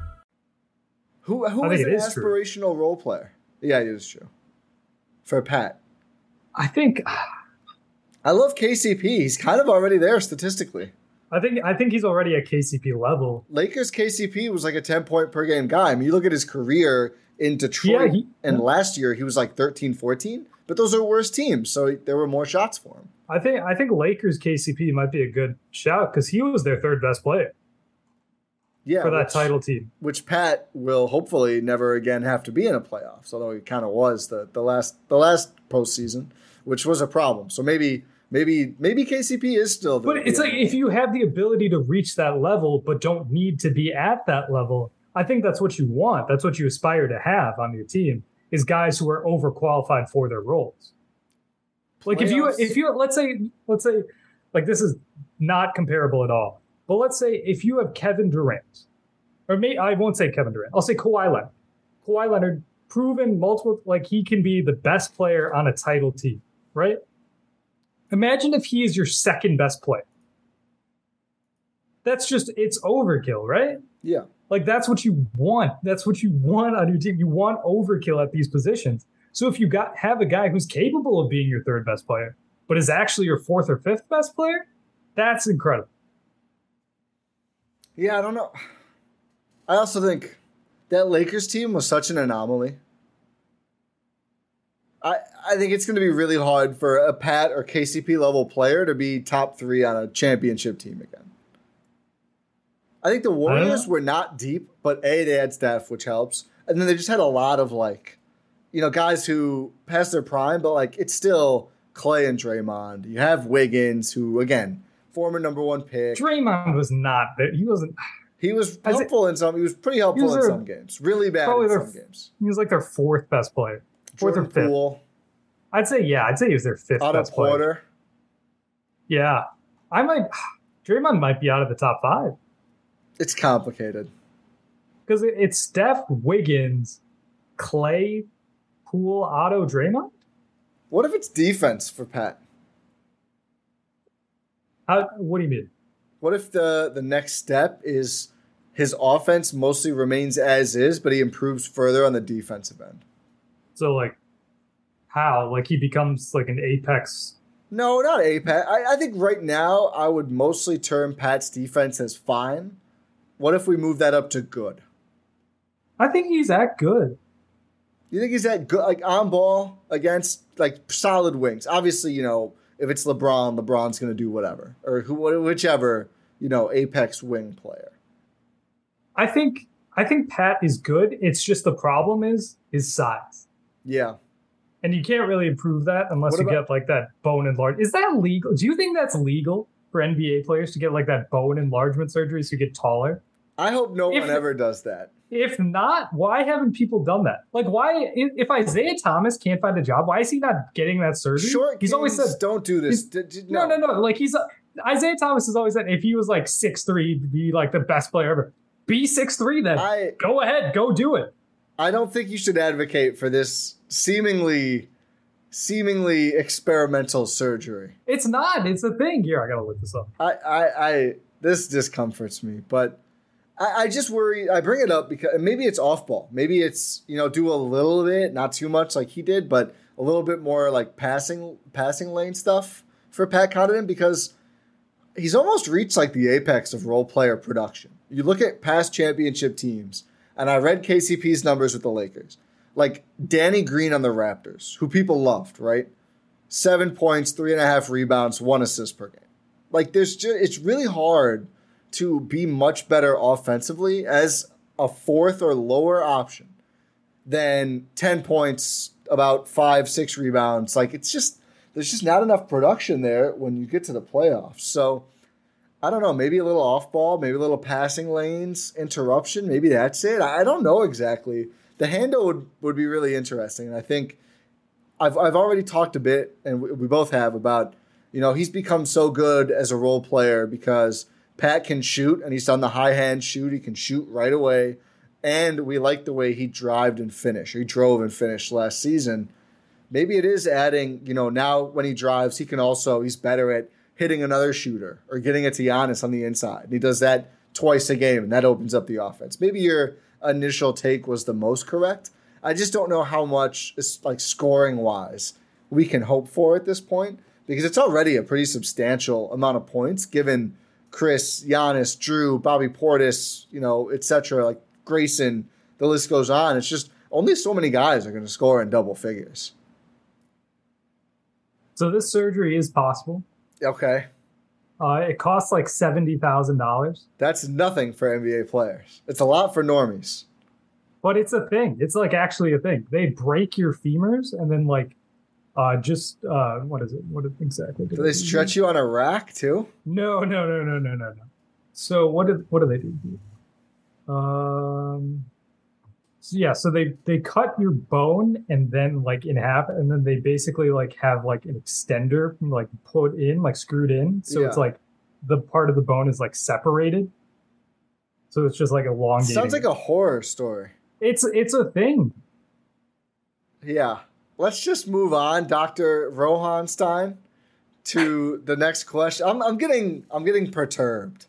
Who is an aspirational role player? Yeah, it is true. For Pat. I think... I love KCP. He's kind of already there statistically. I think he's already at KCP level. Lakers KCP was like a 10-point per game guy. I mean, you look at his career in Detroit, and last year he was like 13, 14. But those are worse teams, so there were more shots for him. I think Lakers KCP might be a good shout because he was their third best player. Yeah, for that title team, which Pat will hopefully never again have to be in a playoffs, although he kind of was the last postseason, which was a problem. So maybe KCP is still there. But it's like if you have the ability to reach that level, but don't need to be at that level, I think that's what you want. That's what you aspire to have on your team is guys who are overqualified for their roles. Like playoffs. if you let's say like this is not comparable at all. But let's say if you have Kevin Durant, or maybe I won't say Kevin Durant, I'll say Kawhi Leonard. Kawhi Leonard, proven multiple, like he can be the best player on a title team, right? Imagine if he is your second best player. That's just, it's overkill, right? Yeah. Like that's what you want. That's what you want on your team. You want overkill at these positions. So if you have a guy who's capable of being your third best player, but is actually your fourth or fifth best player, that's incredible. Yeah, I don't know. I also think that Lakers team was such an anomaly. I think it's going to be really hard for a Pat or KCP level player to be top three on a championship team again. I think the Warriors were not deep, but A, they had Steph, which helps. And then they just had a lot of like, you know, guys who passed their prime, but like it's still Klay and Draymond. You have Wiggins, who again, former number one pick. Draymond was not there. He wasn't. He was helpful in some. He was pretty helpful in some games. Really bad in some games. He was like their fourth best player. Fourth or fifth. Poole. I'd say he was their fifth best player. Otto Porter. Yeah. Draymond might be out of the top five. It's complicated. Because it's Steph, Wiggins, Klay, Poole, Otto, Draymond? What if it's defense for Pat? What do you mean? What if the next step is his offense mostly remains as is, but he improves further on the defensive end? So, like, how? Like, he becomes, like, an apex? No, not apex. I think right now I would mostly term Pat's defense as fine. What if we move that up to good? I think he's that good. You think he's that good? Like, on ball against, like, solid wings. Obviously, you know, if it's LeBron, LeBron's going to do whatever, or whichever, you know, apex wing player. I think Pat is good. It's just the problem is his size. Yeah. And you can't really improve that unless you get like that bone enlargement. Is that legal? Do you think that's legal for NBA players to get like that bone enlargement surgery so you get taller? I hope no one ever does that. If not, why haven't people done that? Like, why, if Isaiah Thomas can't find a job, why is he not getting that surgery? Short kings, he's always said, don't do this. No. Like, Isaiah Thomas has always said, if he was like 6'3", he'd be like the best player ever. Be 6'3", then. Go ahead, go do it. I don't think you should advocate for this seemingly experimental surgery. It's not. It's a thing. Here, I gotta look this up. This discomforts me, but I just worry. I bring it up because maybe it's off ball. Maybe it's, you know, do a little bit, not too much like he did, but a little bit more like passing lane stuff for Pat Connaughton, because he's almost reached like the apex of role player production. You look at past championship teams, and I read KCP's numbers with the Lakers. Like Danny Green on the Raptors, who people loved, right? 7 points, 3.5 rebounds, 1 assist per game. Like it's really hard to be much better offensively as a fourth or lower option than 10 points, about 5-6 rebounds. Like there's just not enough production there when you get to the playoffs. So I don't know, maybe a little off ball, maybe a little passing lanes, interruption. Maybe that's it. I don't know exactly. The handle would be really interesting. And I think I've already talked a bit, and we both have, about, you know, he's become so good as a role player because Pat can shoot, and he's done the high hand shoot. He can shoot right away. And we like the way he drove and finished last season. Maybe it is adding, you know, now when he drives, he's better at hitting another shooter or getting it to Giannis on the inside. And he does that twice a game, and that opens up the offense. Maybe your initial take was the most correct. I just don't know how much, like, scoring wise, we can hope for at this point, because it's already a pretty substantial amount of points given Chris, Giannis, Drew, Bobby Portis, you know, etc., like Grayson, the list goes on. It's just only so many guys are going to score in double figures. So this surgery is possible. Okay. It costs like $70,000. That's nothing for NBA players. It's a lot for normies. But it's a thing. It's like actually a thing. They break your femurs and then like what is it? What exactly? Do they stretch you on a rack too? No. So what do they do? So they cut your bone and then like in half, and then they basically like have like an extender like put in, like screwed in. So it's like the part of the bone is like separated. So it's just like elongated. Sounds like a horror story. It's a thing. Yeah. Let's just move on, Dr. Rohan Stein, to the next question. I'm getting perturbed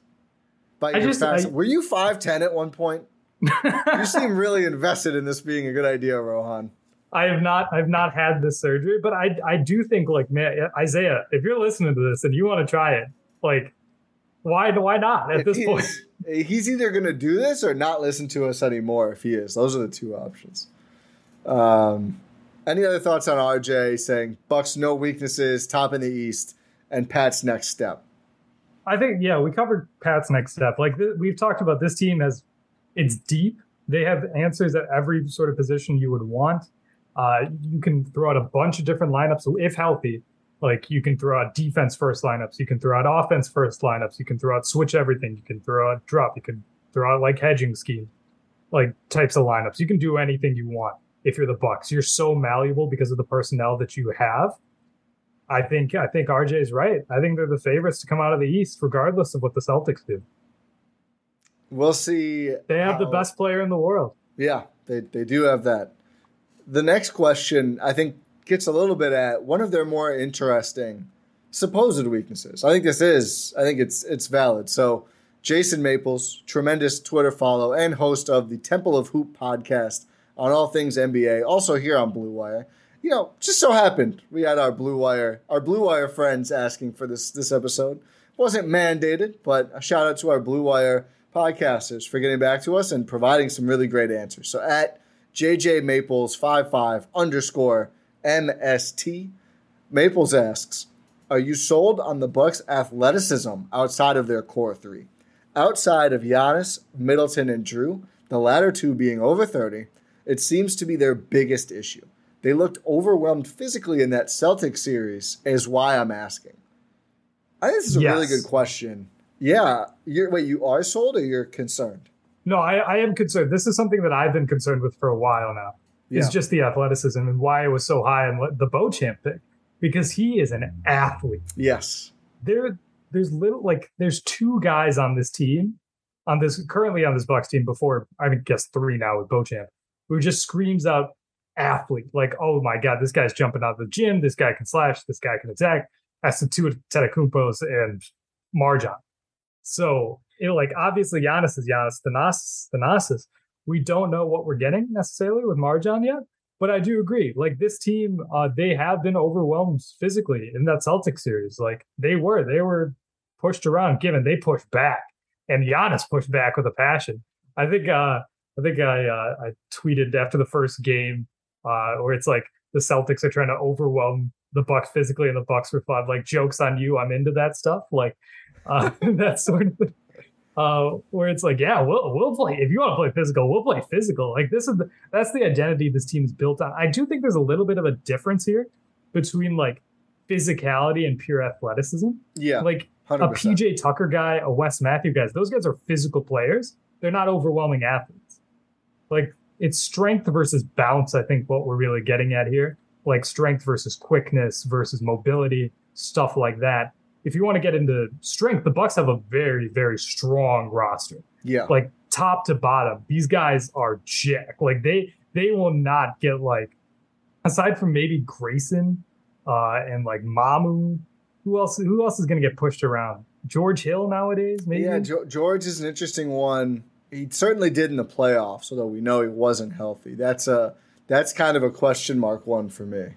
by your fast. Were you 5'10" at one point? You seem really invested in this being a good idea, Rohan. I've not had this surgery, but I do think, like, man, Isaiah, if you're listening to this and you want to try it, like, why not at this point? He's either going to do this or not listen to us anymore if he is. Those are the two options. Any other thoughts on RJ saying Bucks no weaknesses, top in the East, and Pat's next step? I think, yeah, we covered Pat's next step. Like, we've talked about this team as it's deep. They have answers at every sort of position you would want. You can throw out a bunch of different lineups. So if healthy, like, you can throw out defense first lineups. You can throw out offense first lineups. You can throw out switch everything. You can throw out drop. You can throw out like hedging scheme, like types of lineups. You can do anything you want. If you're the Bucks, you're so malleable because of the personnel that you have. I think RJ's right. I think they're the favorites to come out of the East, regardless of what the Celtics do. We'll see. They have the best player in the world. Yeah, they do have that. The next question, I think, gets a little bit at one of their more interesting supposed weaknesses. I think it's valid. So Jason Maples, tremendous Twitter follow and host of the Temple of Hoop podcast on all things NBA, also here on Blue Wire. You know, just so happened we had our Blue Wire friends asking for this episode. It wasn't mandated, but a shout out to our Blue Wire podcasters for getting back to us and providing some really great answers. So at JJMaples55_MST, Maples asks, Are you sold on the Bucks' athleticism outside of their core three? Outside of Giannis, Middleton, and Drew, the latter two being over 30, it seems to be their biggest issue. They looked overwhelmed physically in that Celtics series, is why I'm asking. I think this is a really good question. Yeah. You are sold or you're concerned? No, I am concerned. This is something that I've been concerned with for a while now. It's just the athleticism and why it was so high on the Beauchamp pick, because he is an athlete. Yes. There's two guys on this team, currently on this Bucks team before, I would guess three now with Beauchamp, who just screams out athlete. Like, oh my God, this guy's jumping out of the gym. This guy can slash. This guy can attack. That's the two Antetokounmpos and MarJon. So, obviously Giannis is Giannis. Thanasis. We don't know what we're getting necessarily with MarJon yet, but I do agree. This team, they have been overwhelmed physically in that Celtics series. They were pushed around, given they pushed back, and Giannis pushed back with a passion. I think I tweeted after the first game, where it's the Celtics are trying to overwhelm the Bucks physically, and the Bucks replied "Jokes on you, I'm into that stuff." That sort of thing. Where it's we'll play. If you want to play physical, we'll play physical. That's the identity this team is built on. I do think there's a little bit of a difference here between physicality and pure athleticism. Yeah, 100%. A PJ Tucker guy, a Wes Matthews guy. Those guys are physical players. They're not overwhelming athletes. It's strength versus bounce, I think, what we're really getting at here. Strength versus quickness versus mobility, stuff like that. If you want to get into strength, the Bucks have a very, very strong roster. Yeah. Top to bottom, these guys are jacked. They will not get aside from maybe Grayson and Mamu. Who else is going to get pushed around? George Hill nowadays, maybe? Yeah, George is an interesting one. He certainly did in the playoffs, although we know he wasn't healthy. That's kind of a question mark one for me.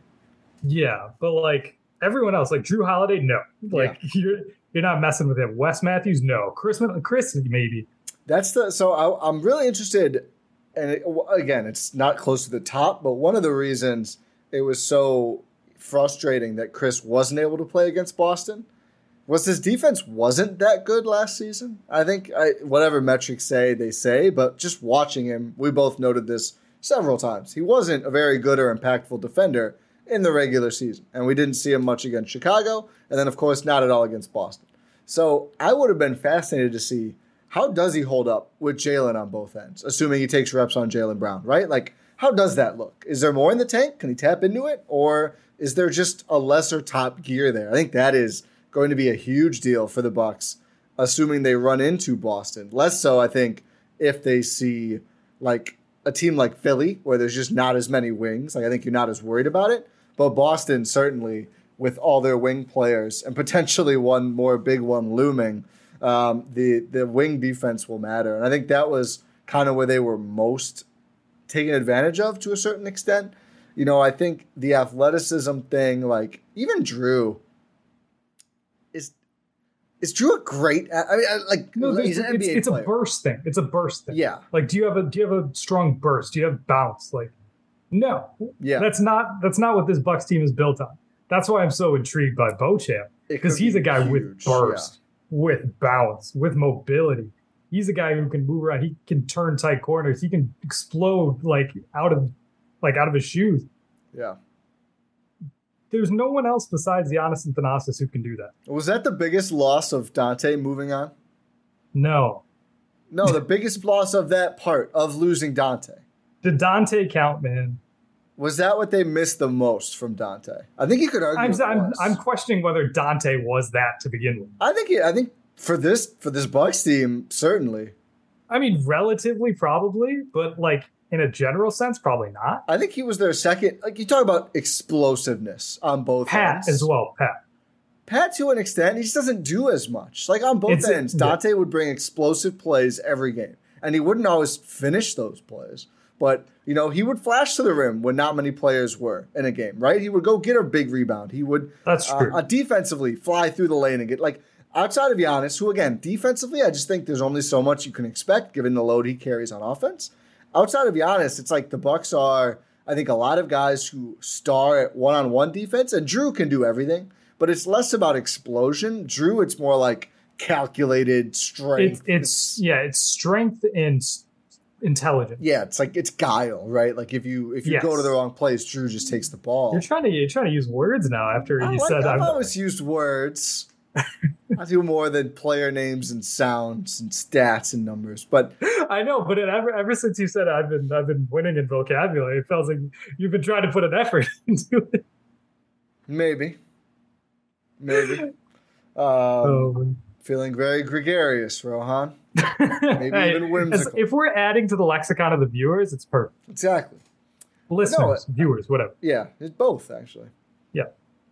Yeah, but everyone else, Drew Holiday, no. You're not messing with him. Wes Matthews, no. Chris maybe. I'm really interested, and again, it's not close to the top, but one of the reasons it was so frustrating that Chris wasn't able to play against Boston was his defense wasn't that good last season. I think whatever metrics they say, but just watching him, we both noted this several times. He wasn't a very good or impactful defender in the regular season, and we didn't see him much against Chicago, and then, of course, not at all against Boston. So I would have been fascinated to see how does he hold up with Jalen on both ends, assuming he takes reps on Jaylen Brown, right? How does that look? Is there more in the tank? Can he tap into it? Or is there just a lesser top gear there? I think that is going to be a huge deal for the Bucks, assuming they run into Boston. Less so, I think, if they see, a team like Philly, where there's just not as many wings. I think you're not as worried about it. But Boston, certainly, with all their wing players and potentially one more big one looming, the wing defense will matter. And I think that was kind of where they were most taken advantage of to a certain extent. I think the athleticism thing, even Drew, is Drew a great? I mean, he's an NBA player. It's a burst thing. Yeah. Do you have a strong burst? Do you have bounce? No. Yeah. That's not what this Bucks team is built on. That's why I'm so intrigued by Beauchamp, because he's a guy with burst, with bounce, with mobility. He's a guy who can move around. He can turn tight corners. He can explode out of his shoes. Yeah. There's no one else besides Giannis and Thanasis who can do that. Was that the biggest loss of Dante moving on? No, the biggest loss of that part of losing Dante. Did Dante count, man? Was that what they missed the most from Dante? I think you could argue. I'm questioning whether Dante was that to begin with. I think for this Bucks team, certainly. I mean, relatively, probably, but in a general sense, probably not. I think he was their second. You talk about explosiveness on both ends. Pat as well, Pat to an extent, he just doesn't do as much. On both ends, Dante would bring explosive plays every game, and he wouldn't always finish those plays. But, he would flash to the rim when not many players were in a game, right? He would go get a big rebound. He would defensively fly through the lane and get, outside of Giannis, who, again, defensively, I just think there's only so much you can expect given the load he carries on offense. Outside of Giannis, it's the Bucks are, I think, a lot of guys who star at one-on-one defense, and Drew can do everything. but it's less about explosion. Drew, it's more like calculated strength. It's strength and intelligence. Yeah, it's like it's guile, right? Like if you go to the wrong place, Drew just takes the ball. You're trying to use words now after you said that. I've always used words. I do more than player names and sounds and stats and numbers, but I know. But ever since you said I've been winning in vocabulary, it feels like you've been trying to put an effort into it. Maybe. Feeling very gregarious, Rohan. Maybe even whimsical. If we're adding to the lexicon of the viewers, it's perfect. Exactly. Listeners, viewers, whatever. Yeah, it's both actually. Yeah.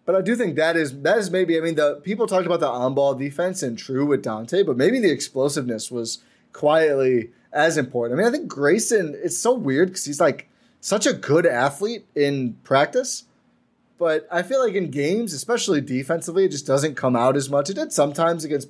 But I do think that is maybe, I mean, the people talked about the on-ball defense and true with Dante, but maybe the explosiveness was quietly as important. I mean, I think Grayson, it's so weird because he's like such a good athlete in practice, but I feel like in games, especially defensively, it just doesn't come out as much. It did sometimes against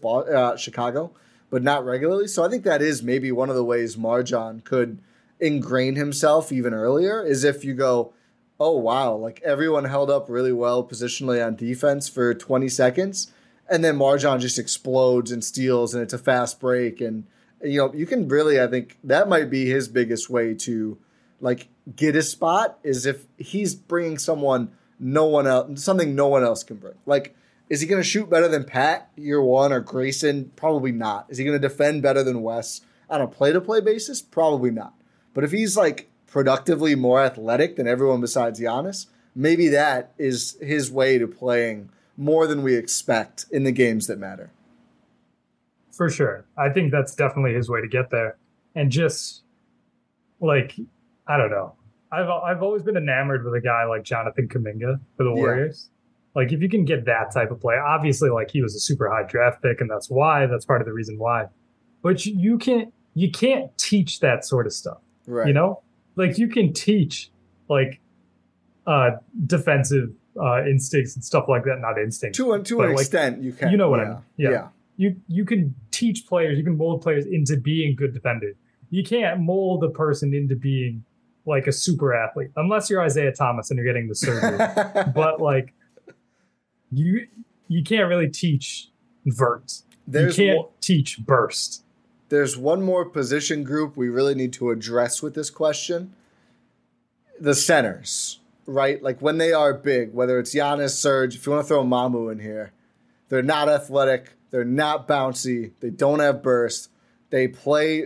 Chicago, but not regularly. So I think that is maybe one of the ways MarJon could ingrain himself even earlier is if you go, oh, wow, like everyone held up really well positionally on defense for 20 seconds. And then MarJon just explodes and steals and it's a fast break. And, you know, you can really, I think that might be his biggest way to like get his spot is if he's bringing something no one else can bring. Like, is he going to shoot better than Pat year one or Grayson? Probably not. Is he going to defend better than Wes on a play-to-play basis? Probably not. But if he's like productively more athletic than everyone besides Giannis, maybe that is his way to playing more than we expect in the games that matter. For sure. I think that's definitely his way to get there. And just like, I don't know. I've always been enamored with a guy like Jonathan Kuminga for the Warriors. Yeah. Like if you can get that type of play, obviously like he was a super high draft pick and that's part of the reason why, but you can't teach that sort of stuff, right? You know? Like you can teach like defensive instincts and stuff like that. Not instincts. To an extent, you can. You know what I mean? Yeah. You can teach players. You can mold players into being good defenders. You can't mold a person into being like a super athlete unless you're Isaiah Thomas and you're getting the surgery. But like you can't really teach vert. You can't teach burst. There's one more position group we really need to address with this question. The centers, right? Like when they are big, whether it's Giannis, Serge, if you want to throw Mamu in here, they're not athletic. They're not bouncy. They don't have burst. They play,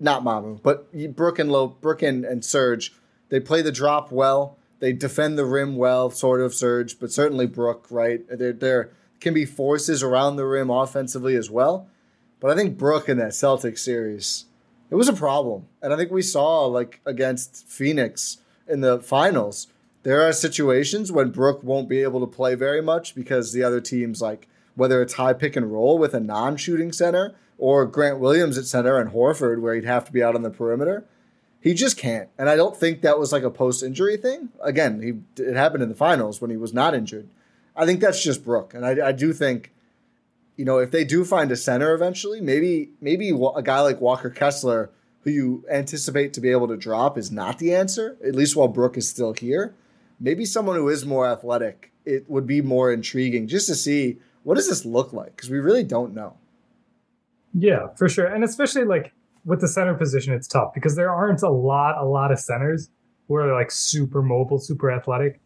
not Mamu, but Brook and Serge, they play the drop well. They defend the rim well, sort of Serge, but certainly Brook, right? There can be forces around the rim offensively as well. But I think Brook in that Celtics series, it was a problem. And I think we saw, like, against Phoenix in the finals, there are situations when Brook won't be able to play very much because the other teams, like, whether it's high pick and roll with a non-shooting center or Grant Williams at center and Horford where he'd have to be out on the perimeter, he just can't. And I don't think that was, like, a post-injury thing. Again, it happened in the finals when he was not injured. I think that's just Brook. And I do think, you know, if they do find a center eventually, maybe a guy like Walker Kessler, who you anticipate to be able to drop, is not the answer, at least while Brook is still here. Maybe someone who is more athletic, it would be more intriguing just to see what does this look like? Because we really don't know. Yeah, for sure. And especially like with the center position, it's tough because there aren't a lot of centers who are like super mobile, super athletic.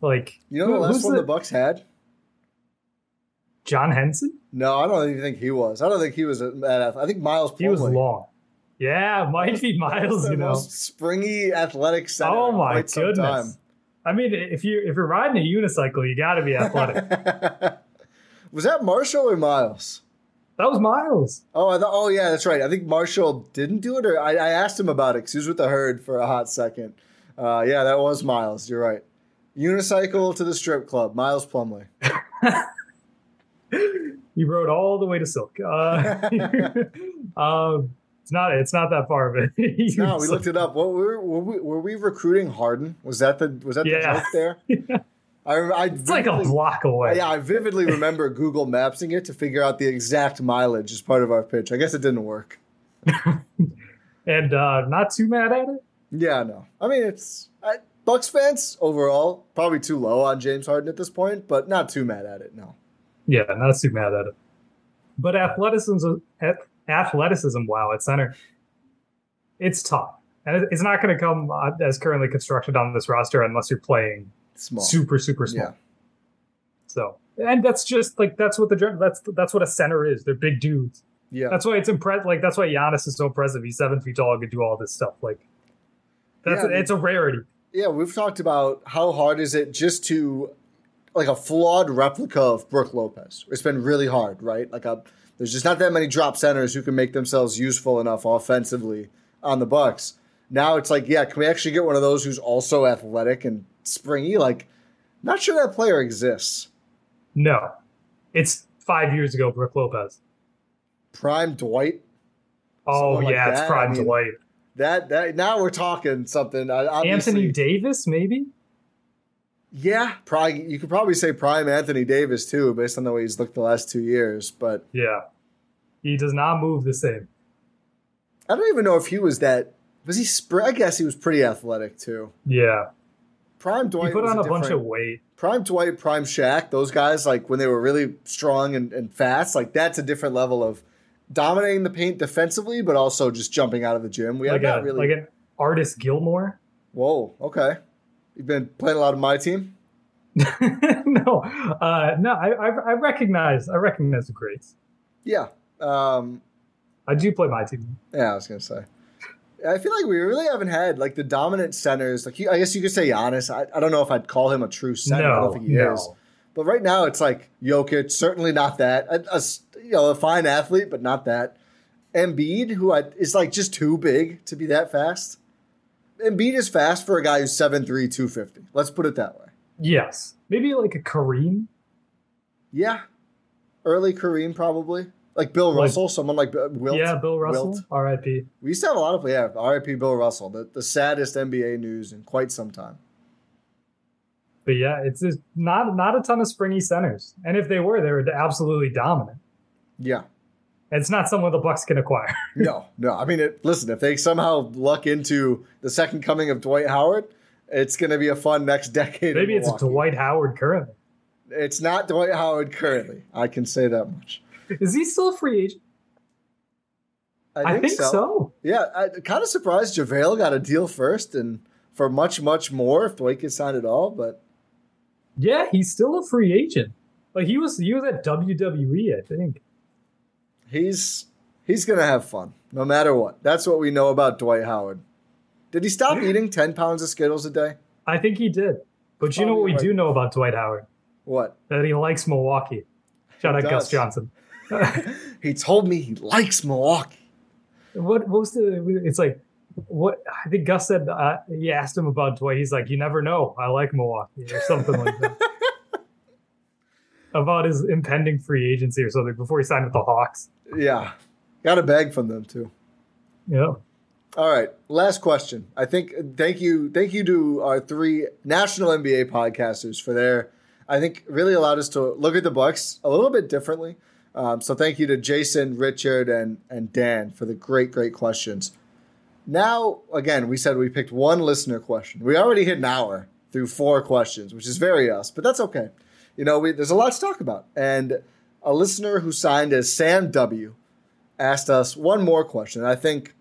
Like, you know, the last one the Bucks had? John Henson? No, I don't even think he was. I don't think he was that athlete. I think Miles Plumlee. He was long. Yeah, might be Miles, you know. Most springy, athletic center. Oh, my goodness. Time. I mean, if you're riding a unicycle, you got to be athletic. Was that Marshall or Miles? That was Miles. Oh, yeah, that's right. I think Marshall didn't do it, or I asked him about it because he was with the Herd for a hot second. Yeah, that was Miles. You're right. Unicycle to the strip club. Miles Plumlee. He rode all the way to Silk. It's not that far of it. No, we looked it up. What were we recruiting Harden? Was that the joke there? Yeah. It's like a block away. Yeah, I vividly remember Google Mapsing it to figure out the exact mileage as part of our pitch. I guess it didn't work. And not too mad at it. Yeah, no. I mean, it's Bucks fans overall, probably too low on James Harden at this point, but not too mad at it, no. Yeah, not too mad at it. But athleticism, at center, it's tough. And it's not going to come as currently constructed on this roster unless you're playing small. Super small. Yeah. So, and that's just like, that's what a center is. They're big dudes. Yeah. That's why it's impressive. Like, that's why Giannis is so impressive. He's 7 feet tall and can do all this stuff. Like, it's a rarity. Yeah. We've talked about how hard is it just to, like, a flawed replica of Brook Lopez. It's been really hard, right? Like, there's just not that many drop centers who can make themselves useful enough offensively on the Bucks. Now it's like, yeah, can we actually get one of those who's also athletic and springy? Like, not sure that player exists. No. It's 5 years ago, Brook Lopez. Prime Dwight? Oh, yeah, it's prime Dwight. That now we're talking something. Anthony Davis, maybe? Yeah, probably. You could probably say prime Anthony Davis, too, based on the way he's looked the last 2 years. But yeah, he does not move the same. I don't even know if he was that. Was he? I guess he was pretty athletic too. Yeah, prime Dwight. He put on a bunch of weight. Prime Dwight, prime Shaq. Those guys, like when they were really strong and fast, like that's a different level of dominating the paint defensively, but also just jumping out of the gym. We have not really like an Artis Gilmore. Whoa. Okay. You've been playing a lot of my team. No. I recognize the greats. Yeah. I do play my team. Yeah, I was gonna say. I feel like we really haven't had, like, the dominant centers. Like, I guess you could say Giannis. I don't know if I'd call him a true center. No, I don't think he is. But right now it's like Jokic, certainly not that. A fine athlete, but not that. Embiid, who is, like, just too big to be that fast. Embiid is fast for a guy who's 7'3", 250. Let's put it that way. Yes. Maybe, like, a Kareem? Yeah. Early Kareem, probably. Like Bill Russell, someone like Wilt. Yeah, Bill Russell, R.I.P. We used to have a lot of R.I.P. Bill Russell, the saddest NBA news in quite some time. But yeah, it's just not a ton of springy centers. And if they were absolutely dominant. Yeah. It's not someone the Bucks can acquire. No. I mean, listen, if they somehow luck into the second coming of Dwight Howard, it's going to be a fun next decade. Maybe it's Dwight Howard currently. It's not Dwight Howard currently. I can say that much. Is he still a free agent? I think so. Yeah, I'm kind of surprised JaVale got a deal first and for much, much more if Dwight gets signed at all. But yeah, he's still a free agent. Like he was at WWE, I think. He's going to have fun no matter what. That's what we know about Dwight Howard. Did he stop eating 10 pounds of Skittles a day? I think he did. But you know what we do know about Dwight Howard? What? That he likes Milwaukee. Shout out Gus Johnson. He told me he likes Milwaukee. I think Gus said, he asked him about Dwight. He's like, you never know. I like Milwaukee or something like that. About his impending free agency or something before he signed with the Hawks. Yeah. Got a bag from them too. Yeah. All right. Last question. I think, thank you to our three national NBA podcasters for their, I think, really allowed us to look at the Bucks a little bit differently. So thank you to Jason, Richard, and Dan for the great questions. Now, again, we said we picked one listener question. We already hit an hour through 4 questions, which is very us, but that's okay. There's a lot to talk about. And a listener who signed as Sam W. asked us one more question. I think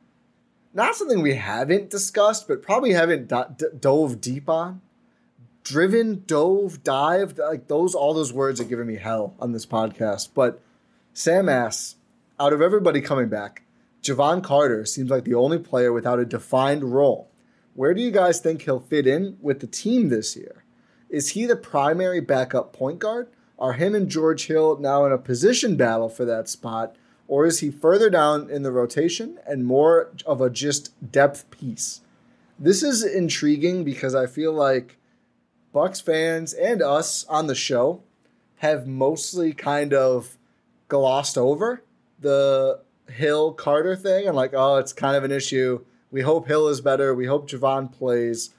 not something we haven't discussed, but probably haven't dove deep on. Driven, dove, dived, like all those words are giving me hell on this podcast. But Sam asks, out of everybody coming back, Jevon Carter seems like the only player without a defined role. Where do you guys think he'll fit in with the team this year? Is he the primary backup point guard? Are him and George Hill now in a position battle for that spot? Or is he further down in the rotation and more of a just depth piece? This is intriguing because I feel like Bucks fans and us on the show have mostly kind of glossed over the Hill-Carter thing and like, oh, it's kind of an issue. We hope Hill is better. We hope Jevon plays.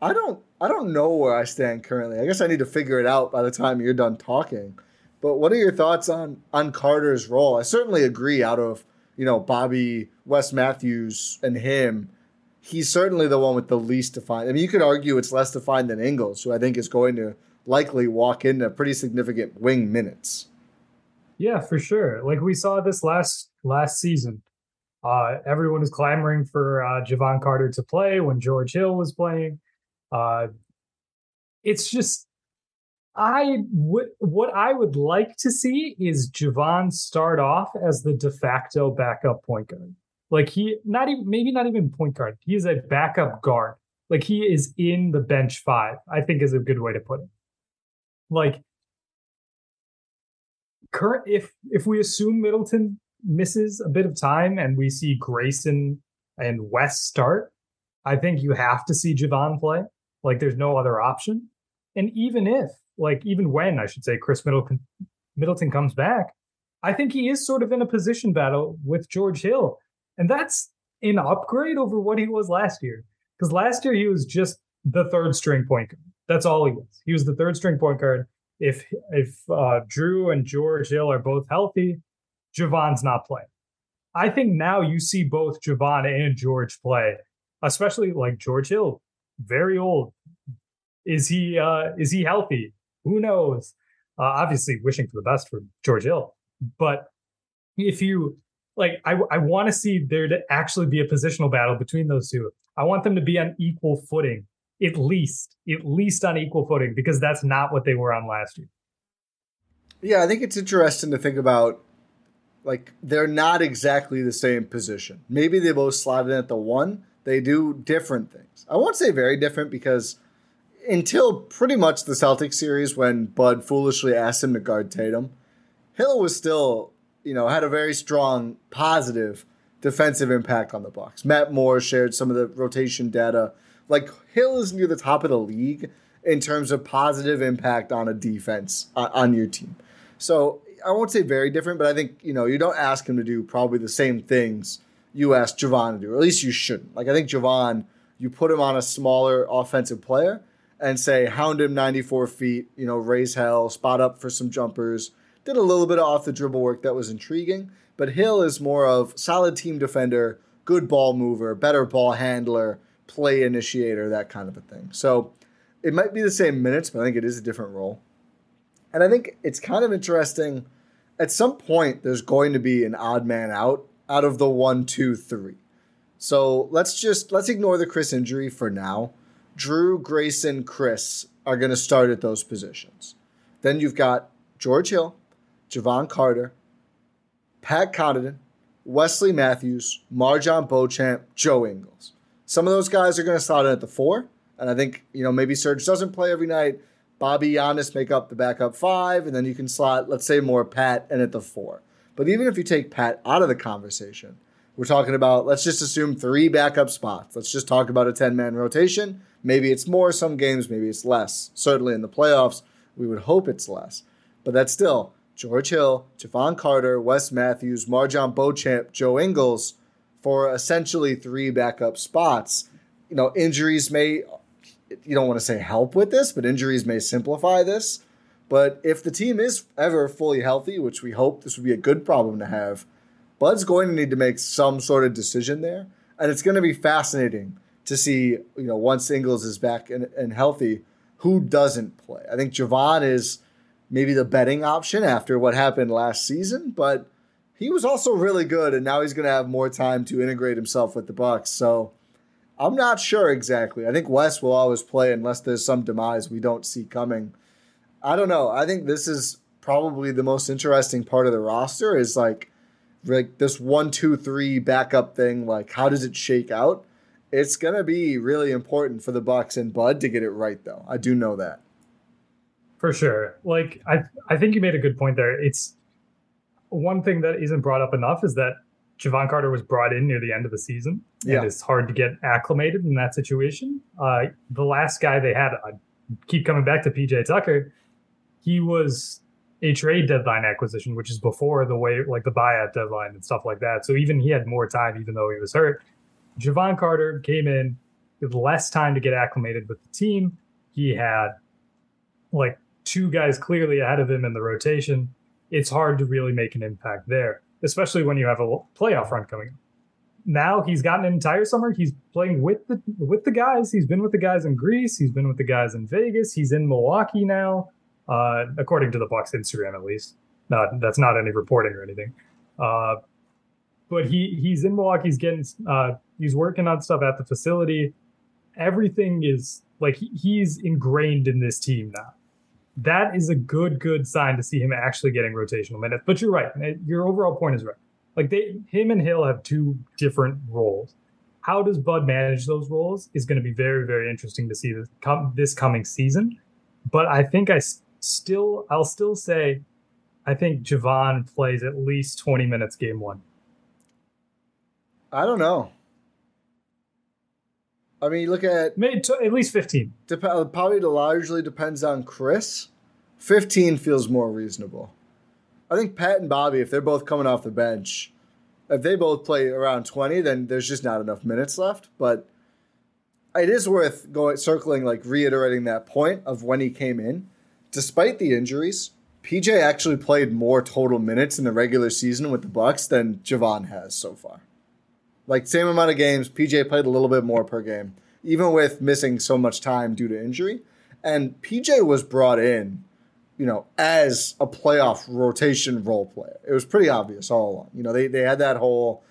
I don't know where I stand currently. I guess I need to figure it out by the time you're done talking. But what are your thoughts on Carter's role? I certainly agree out of, Bobby, Wes Matthews, and him. he's certainly the one with the least defined. I mean, you could argue it's less defined than Ingles, who I think is going to likely walk into pretty significant wing minutes. Yeah, for sure. Like we saw this last season. Everyone was clamoring for Jevon Carter to play when George Hill was playing. It's just, what I would like to see is Jevon start off as the de facto backup point guard. Like maybe not even point guard. He is a backup guard. Like he is in the bench five, I think is a good way to put it. Like if we assume Middleton misses a bit of time and we see Grayson and West start, I think you have to see Jevon play. Like there's no other option. And even when Chris Middleton comes back, I think he is sort of in a position battle with George Hill. And that's an upgrade over what he was last year. Because last year he was just the third string point guard. That's all he was. He was the third string point guard. If Drew and George Hill are both healthy, Javon's not playing. I think now you see both Jevon and George play, especially like George Hill, very old. Is he healthy? Who knows? Obviously, wishing for the best for George Hill. But if you like, I want to see there to actually be a positional battle between those two. I want them to be on equal footing, at least on equal footing, because that's not what they were on last year. Yeah, I think it's interesting to think about. Like, they're not exactly the same position. Maybe they both slotted in at the one. They do different things. I won't say very different, because until pretty much the Celtics series, when Bud foolishly asked him to guard Tatum, Hill was still, had a very strong positive defensive impact on the Bucks. Matt Moore shared some of the rotation data. Like, Hill is near the top of the league in terms of positive impact on a defense, on your team. So I won't say very different, but I think, you don't ask him to do probably the same things you asked Jevon to do, or at least you shouldn't. Like, I think Jevon, you put him on a smaller offensive player and say, hound him 94 feet, raise hell, spot up for some jumpers, did a little bit of off the dribble work that was intriguing. But Hill is more of solid team defender, good ball mover, better ball handler, play initiator, that kind of a thing. So it might be the same minutes, but I think it is a different role. And I think it's kind of interesting. At some point, there's going to be an odd man out of the 1, 2, 3. So let's ignore the Chris injury for now. Drew, Grayson, Chris are going to start at those positions. Then you've got George Hill, Jevon Carter, Pat Connaughton, Wesley Matthews, MarJon Beauchamp, Joe Ingles. Some of those guys are going to slot in at the 4. And I think, maybe Serge doesn't play every night. Bobby, Giannis make up the backup 5, and then you can slot, let's say, more Pat in at the 4. But even if you take Pat out of the conversation, we're talking about, let's just assume 3 backup spots. Let's just talk about a 10-man rotation. Maybe it's more some games, maybe it's less. Certainly in the playoffs, we would hope it's less. But that's still George Hill, Jevon Carter, Wes Matthews, MarJon Beauchamp, Joe Ingles for essentially 3 backup spots. Injuries may... You don't want to say help with this, but injuries may simplify this. But if the team is ever fully healthy, which we hope, this would be a good problem to have, Bud's going to need to make some sort of decision there. And it's going to be fascinating to see, once Ingles is back and healthy, who doesn't play. I think Jevon is maybe the betting option after what happened last season, but he was also really good, and now he's going to have more time to integrate himself with the Bucks. So I'm not sure exactly. I think Wes will always play unless there's some demise we don't see coming. I don't know. I think this is probably the most interesting part of the roster is like this 1, 2, 3 backup thing. Like, how does it shake out? It's going to be really important for the Bucks and Bud to get it right, though. I do know that. For sure. Like, I think you made a good point there. It's one thing that isn't brought up enough is that Jevon Carter was brought in near the end of the season, and yeah, it's hard to get acclimated in that situation. The last guy they had, I keep coming back to PJ Tucker. He was a trade deadline acquisition, which is before the way, like the buyout deadline and stuff like that. So even he had more time, even though he was hurt. Jevon Carter came in with less time to get acclimated with the team. He had like 2 guys clearly ahead of him in the rotation. It's hard to really make an impact there, especially when you have a playoff run coming up. now he's gotten an entire summer. He's playing with the guys. He's been with the guys in Greece. He's been with the guys in Vegas. He's in Milwaukee now, according to the Bucks Instagram, at least. That's not any reporting or anything. But he's in Milwaukee. He's getting he's working on stuff at the facility. Everything is like he's ingrained in this team now. That is a good sign to see him actually getting rotational minutes. But you're right. Your overall point is right. Like him and Hill have two different roles. How does Bud manage those roles is going to be very, very interesting to see this coming season. But I think I'll still say I think Jevon plays at least 20 minutes game one. I don't know. I mean, look at... maybe at least 15. Probably largely depends on Chris. 15 feels more reasonable. I think Pat and Bobby, if they're both coming off the bench, if they both play around 20, then there's just not enough minutes left. But it is worth reiterating that point of when he came in. Despite the injuries, PJ actually played more total minutes in the regular season with the Bucks than Jevon has so far. Like, same amount of games, PJ played a little bit more per game, even with missing so much time due to injury. And PJ was brought in, as a playoff rotation role player. It was pretty obvious all along. They had that whole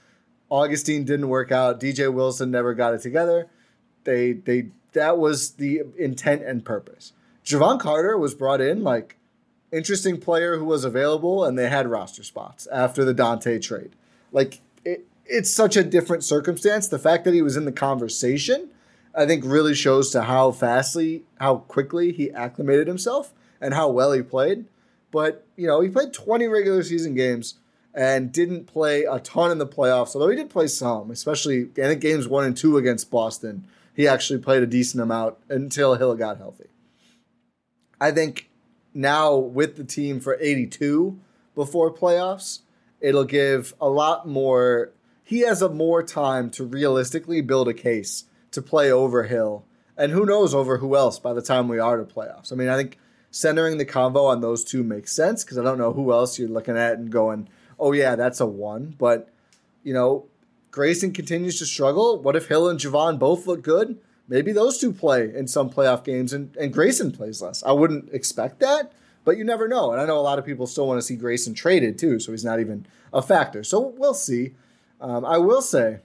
Augustine didn't work out, DJ Wilson never got it together. That was the intent and purpose. Jevon Carter was brought in, interesting player who was available, and they had roster spots after the Dante trade. It's such a different circumstance. The fact that he was in the conversation, I think, really shows to how quickly he acclimated himself and how well he played. But, he played 20 regular season games and didn't play a ton in the playoffs, although he did play some, especially, I think, games 1 and 2 against Boston. He actually played a decent amount until Hill got healthy. I think now with the team for 82 before playoffs, it'll give a lot more... he has more time to realistically build a case to play over Hill and who knows over who else by the time we are to playoffs. I mean, I think centering the convo on those two makes sense because I don't know who else you're looking at and going, oh, yeah, that's a one. But, Grayson continues to struggle. What if Hill and Jevon both look good? Maybe those two play in some playoff games and Grayson plays less. I wouldn't expect that, but you never know. And I know a lot of people still want to see Grayson traded too, so he's not even a factor. So we'll see. I will say,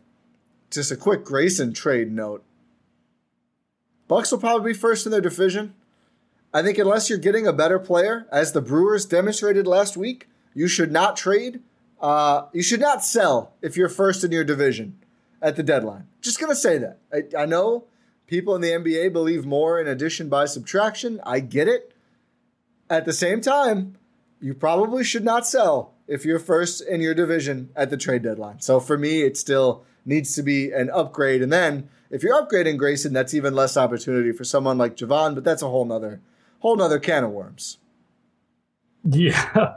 just a quick Grayson trade note. Bucks will probably be first in their division. I think unless you're getting a better player, as the Brewers demonstrated last week, you should not trade. You should not sell if you're first in your division at the deadline. Just going to say that. I know people in the NBA believe more in addition by subtraction. I get it. At the same time, you probably should not sell if you're first in your division at the trade deadline. So for me, it still needs to be an upgrade. And then if you're upgrading Grayson, that's even less opportunity for someone like Jevon, but that's a whole nother can of worms. Yeah.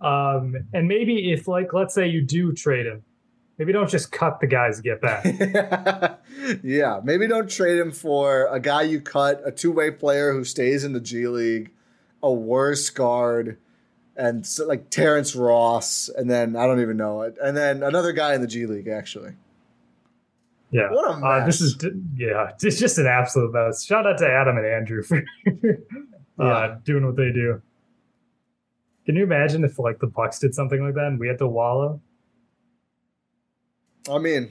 And maybe if let's say you do trade him, maybe don't just cut the guys to get back. Yeah. Maybe don't trade him for a guy you cut, a two-way player who stays in the G League, a worse guard, and so, Terrence Ross, and then I don't even know it, and then another guy in the G League actually. Yeah, what a mess. It's just an absolute mess. Shout out to Adam and Andrew for doing what they do. Can you imagine if the Bucks did something like that and we had to wallow? I mean,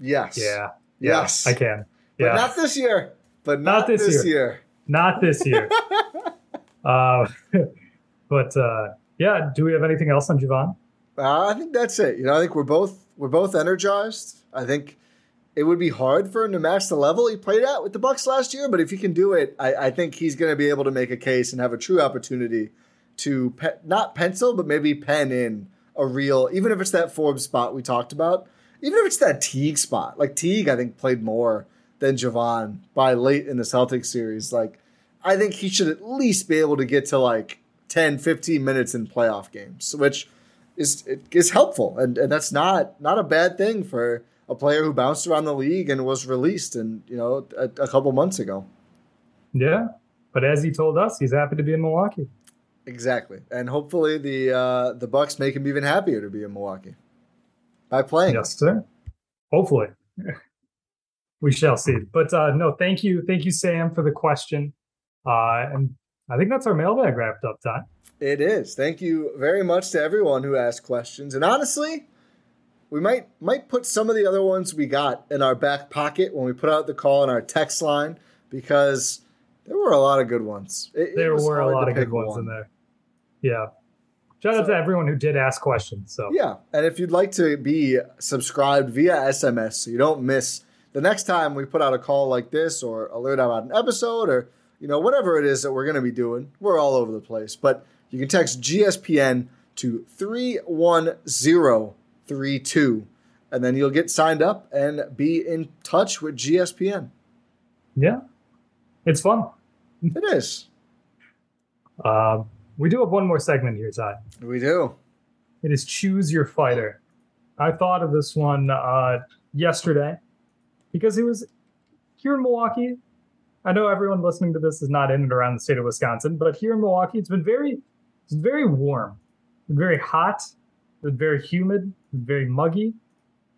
yes, yeah, yes, I can, yeah, but not this year. But not this year. Not this year. But, yeah, do we have anything else on Jevon? I think that's it. I think we're both energized. I think it would be hard for him to match the level he played at with the Bucks last year. But if he can do it, I think he's going to be able to make a case and have a true opportunity to not pencil, but maybe pen in a real, even if it's that Forbes spot we talked about, even if it's that Teague spot. Teague, I think, played more than Jevon by late in the Celtics series. I think he should at least be able to get to 10, 15 minutes in playoff games, which is helpful. And that's not a bad thing for a player who bounced around the league and was released a couple months ago. Yeah. But as he told us, he's happy to be in Milwaukee. Exactly. And hopefully the Bucks make him even happier to be in Milwaukee. by playing. Yes, sir. Hopefully. We shall see. But no, thank you, Sam, for the question. And I think that's our mailbag wrapped up, Todd. It is. Thank you very much to everyone who asked questions. And honestly, we might put some of the other ones we got in our back pocket when we put out the call in our text line, because there were a lot of good ones. There were a lot of good ones in there. Yeah. Shout out to everyone who did ask questions. So yeah, and if you'd like to be subscribed via SMS so you don't miss the next time we put out a call like this, or alert about an episode, or whatever it is that we're going to be doing, we're all over the place. But you can text GSPN to 31032, and then you'll get signed up and be in touch with GSPN. Yeah, it's fun. It is. We do have one more segment here, Ty. We do. It is Choose Your Fighter. I thought of this one yesterday because it was here in Milwaukee. I know everyone listening to this is not in and around the state of Wisconsin, but here in Milwaukee, it's been very warm, very hot, very humid, very muggy,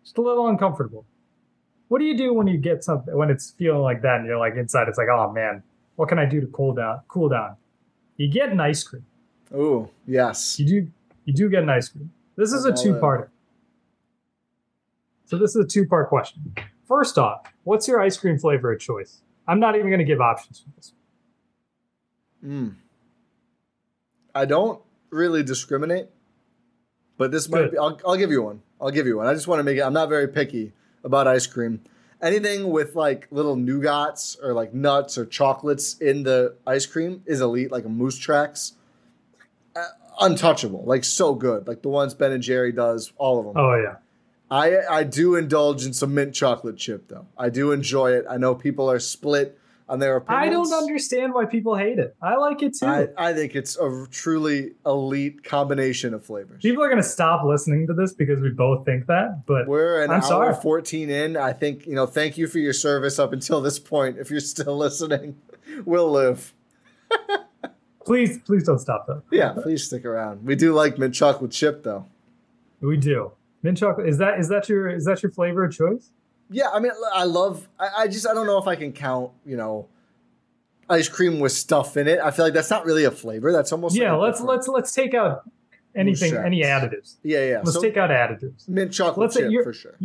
just a little uncomfortable. What do you do when you get something, when it's feeling like that and you're like inside, it's like, oh man, what can I do to cool down? You get an ice cream. Oh, yes. You do get an ice cream. This is a two-parter. So this is a two-part question. First off, what's your ice cream flavor of choice? I'm not even going to give options for this. I don't really discriminate, but this might be, I'll give you one. I just want to make it, I'm not very picky about ice cream. Anything with like little nougats or like nuts or chocolates in the ice cream is elite, like a Moose Tracks. Untouchable, like so good. Like the ones Ben & Jerry does, all of them. Oh, yeah. I do indulge in some mint chocolate chip, though. I do enjoy it. I know people are split on their opinions. I don't understand why people hate it. I like it, too. I think it's a truly elite combination of flavors. People are going to stop listening to this because we both think that, but we're an hour 14 in. I think, thank you for your service up until this point. If you're still listening, we'll live. Please don't stop, though. Yeah, please stick around. We do like mint chocolate chip, though. We do. Mint chocolate, is that your flavor of choice? Yeah, I mean, I don't know if I can count, ice cream with stuff in it. I feel like that's not really a flavor. That's almost let's take out anything, any additives. Yeah. Let's take out additives. Mint chocolate chip for sure.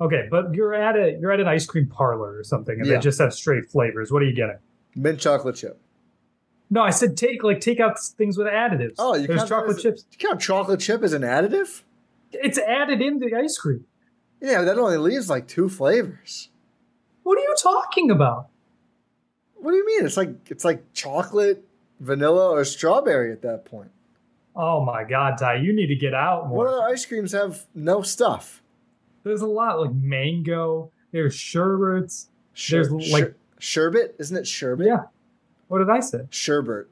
Okay, but you're at an ice cream parlor or something, and they just have straight flavors. What are you getting? Mint chocolate chip. No, I said take out things with additives. Oh, there's chocolate chips. You count chocolate chip as an additive? It's added in the ice cream. Yeah, that only leaves like two flavors. What are you talking about? What do you mean? It's like chocolate, vanilla, or strawberry at that point. Oh my God, Ty, you need to get out more. What other ice creams have no stuff? There's a lot, like mango. There's sherbets. Sherbet? Isn't it sherbet? Yeah. What did I say? Sherbet.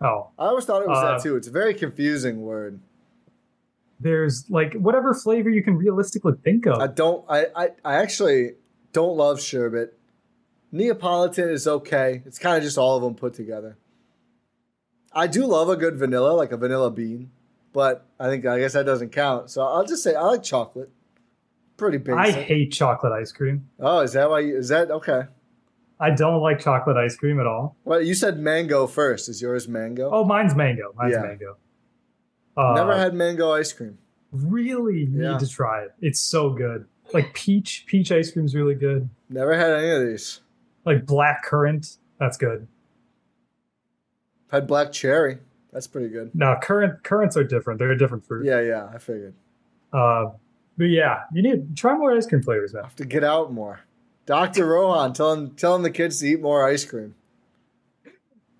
Oh. I always thought it was that too. It's a very confusing word. There's like whatever flavor you can realistically think of. I actually don't love sherbet. Neapolitan is okay. It's kind of just all of them put together. I do love a good vanilla, like a vanilla bean, but I guess that doesn't count. So I'll just say I like chocolate. Pretty basic. I hate chocolate ice cream. Oh, is that why? Okay? I don't like chocolate ice cream at all. Well, you said mango first. Is yours mango? Oh, mine's mango. Mango. Never had mango ice cream. Really need to try it. It's so good. Like peach ice cream is really good. Never had any of these. Like black currant, that's good. Had black cherry, that's pretty good. No, currants are different. They're a different fruit. Yeah, I figured. But yeah, you need to try more ice cream flavors now. Have to get out more. Dr. Rohan, telling the kids to eat more ice cream.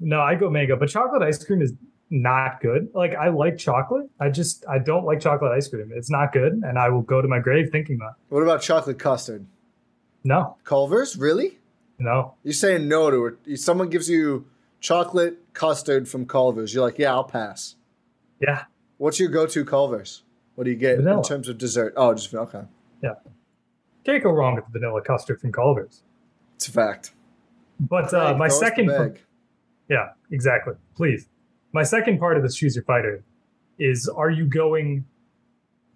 No, I go mango, but chocolate ice cream is not good. Like I like chocolate. I don't like chocolate ice cream. It's not good. And I will go to my grave thinking that. What about chocolate custard? No. Culver's? Really? No. You're saying no to it. Someone gives you chocolate custard from Culver's. You're like, yeah, I'll pass. Yeah. What's your go-to Culver's? What do you get vanilla in terms of dessert? Oh, just okay. Yeah. Can't go wrong with vanilla custard from Culver's. It's a fact. But my second. Yeah, exactly. Please. My second part of this Choose Your Fighter is, are you going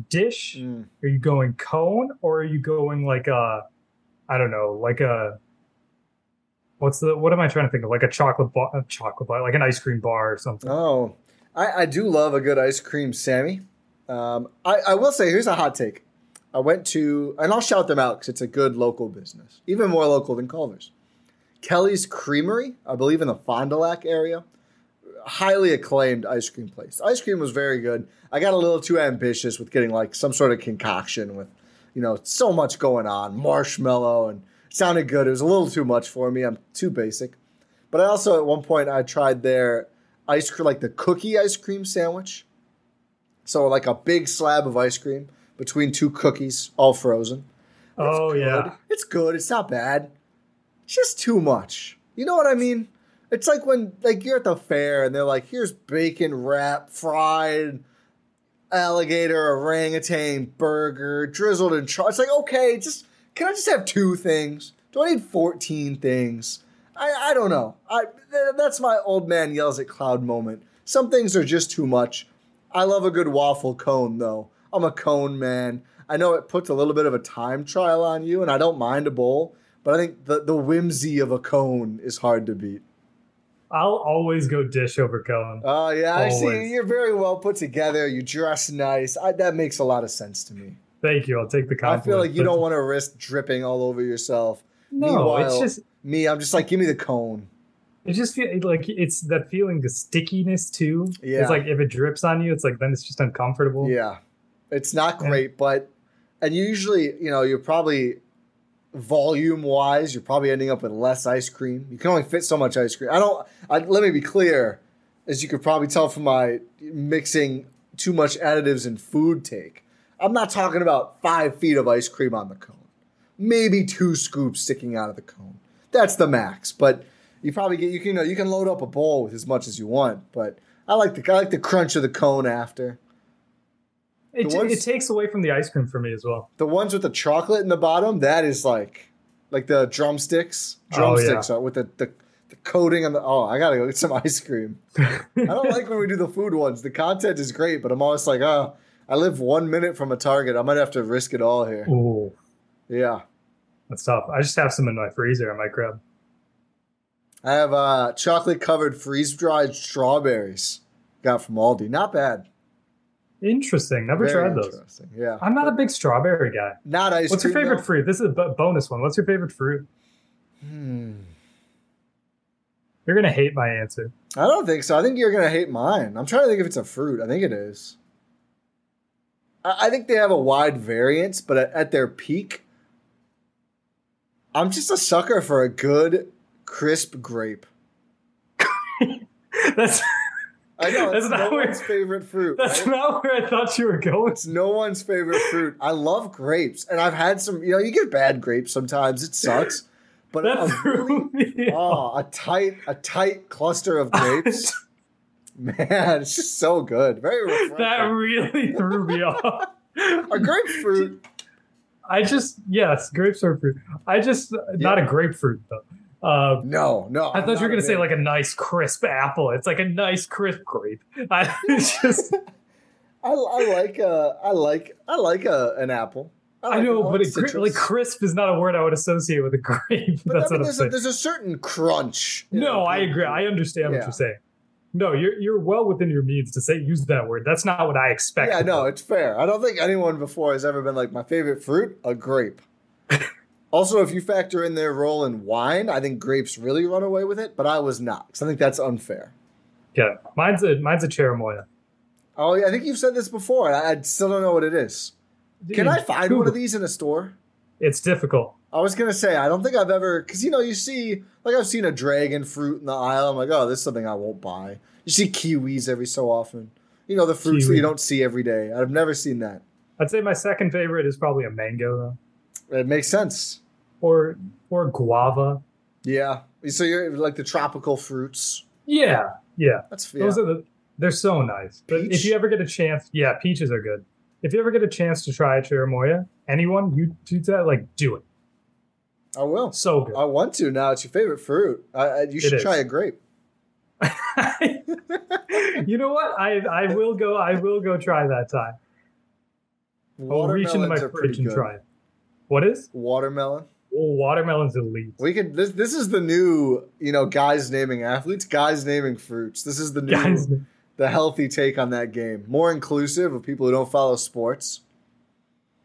dish? Mm. Are you going cone, or are you going like a, I don't know, like a, what's the, what am I trying to think of? Like a chocolate bar, like an ice cream bar or something. Oh, I do love a good ice cream, Sammy. I will say, here's a hot take. I went to, and I'll shout them out because it's a good local business, even more local than Culver's. Kelly's Creamery, I believe in the Fond du Lac area. Highly acclaimed ice cream place. Ice cream was very good. I got a little too ambitious with getting like some sort of concoction with, you know, so much going on, marshmallow, and it sounded good. It was a little too much for me. I'm too basic. But I also, at one point, I tried their ice cream, like the cookie ice cream sandwich. So like a big slab of ice cream between two cookies, all frozen. It's good. It's good. It's not bad. It's just too much. You know what I mean? It's like when like you're at the fair and they're like, here's bacon wrap, fried alligator, orangutan burger, drizzled in chocolate. It's like, okay, just can I just have two things? Do I need 14 things? I don't know. That's my old man yells at cloud moment. Some things are just too much. I love a good waffle cone, though. I'm a cone man. I know it puts a little bit of a time trial on you, and I don't mind a bowl, but I think the whimsy of a cone is hard to beat. I'll always go dish over cone. Oh, yeah. Always. I see. You're very well put together. You dress nice. That makes a lot of sense to me. Thank you. I'll take the compliment. I feel like you don't want to risk dripping all over yourself. No, meanwhile, it's just... me, I'm just like, give me the cone. It just feels like it's that feeling, the stickiness, too. Yeah. It's like if it drips on you, it's like then it's just uncomfortable. Yeah. It's not great, and usually, you know, you're probably... volume-wise, you're probably ending up with less ice cream. You can only fit so much ice cream. Let me be clear, as you could probably tell from my mixing too much additives in food take, I'm not talking about 5 feet of ice cream on the cone. Maybe 2 scoops sticking out of the cone. That's the max. But you probably get you can load up a bowl with as much as you want. But I like the crunch of the cone after. It takes away from the ice cream for me as well. The ones with the chocolate in the bottom, that is like the drumsticks. Drumsticks are with the coating on the – oh, I got to go get some ice cream. I don't like when we do the food ones. The content is great, but I'm always like, oh, I live 1 minute from a Target. I might have to risk it all here. Ooh. Yeah. That's tough. I just have some in my freezer I might grab. I have chocolate-covered freeze-dried strawberries got from Aldi. Not bad. Interesting. Never tried those. Yeah. I'm not a big strawberry guy. Not ice cream. What's your favorite fruit? This is a bonus one. What's your favorite fruit? You're going to hate my answer. I don't think so. I think you're going to hate mine. I'm trying to think if it's a fruit. I think it is. I think they have a wide variance, but at their peak, I'm just a sucker for a good, crisp grape. That's... I know, that's not no one's favorite fruit. That's right? Not where I thought you were going. It's no one's favorite fruit. I love grapes, and I've had some, you know, you get bad grapes sometimes. It sucks. But a tight cluster of grapes. Man, it's just so good. Very refreshing. That really threw me off. A grapefruit. Yes, grapes are fruit. Not a grapefruit, though. No. I thought you were going to say like a nice crisp apple. It's like a nice crisp grape. I like an apple. But crisp is not a word I would associate with a grape. But that's what I'm saying. There's a certain crunch. No, I agree. I understand what you're saying. No, you're well within your means to say use that word. That's not what I expect. Yeah, no, it's fair. I don't think anyone before has ever been like my favorite fruit, a grape. Also, if you factor in their role in wine, I think grapes really run away with it, but I was not, because I think that's unfair. Yeah, mine's a cherimoya. Oh, yeah, I think you've said this before, and I still don't know what it is. Can I find one of these in a store? It's difficult. I was going to say, I don't think I've ever, because, you know, you see, like I've seen a dragon fruit in the aisle. I'm like, oh, this is something I won't buy. You see kiwis every so often. You know, the fruits that you don't see every day. I've never seen that. I'd say my second favorite is probably a mango, though. It makes sense. Or guava. Yeah. So you're like the tropical fruits. Yeah. Yeah. Those are they're so nice. But if you ever get a chance, yeah, peaches are good. If you ever get a chance to try a cherimoya, anyone, you do that, like do it. I will. So good. I want to now. It's your favorite fruit. You should try a grape. You know what? I will go try that time. I'll reach into my fridge and try it. What is? Watermelon. Oh, watermelon's elite. We could. This is the new, guys naming athletes, guys naming fruits. This is the new, the healthy take on that game. More inclusive of people who don't follow sports.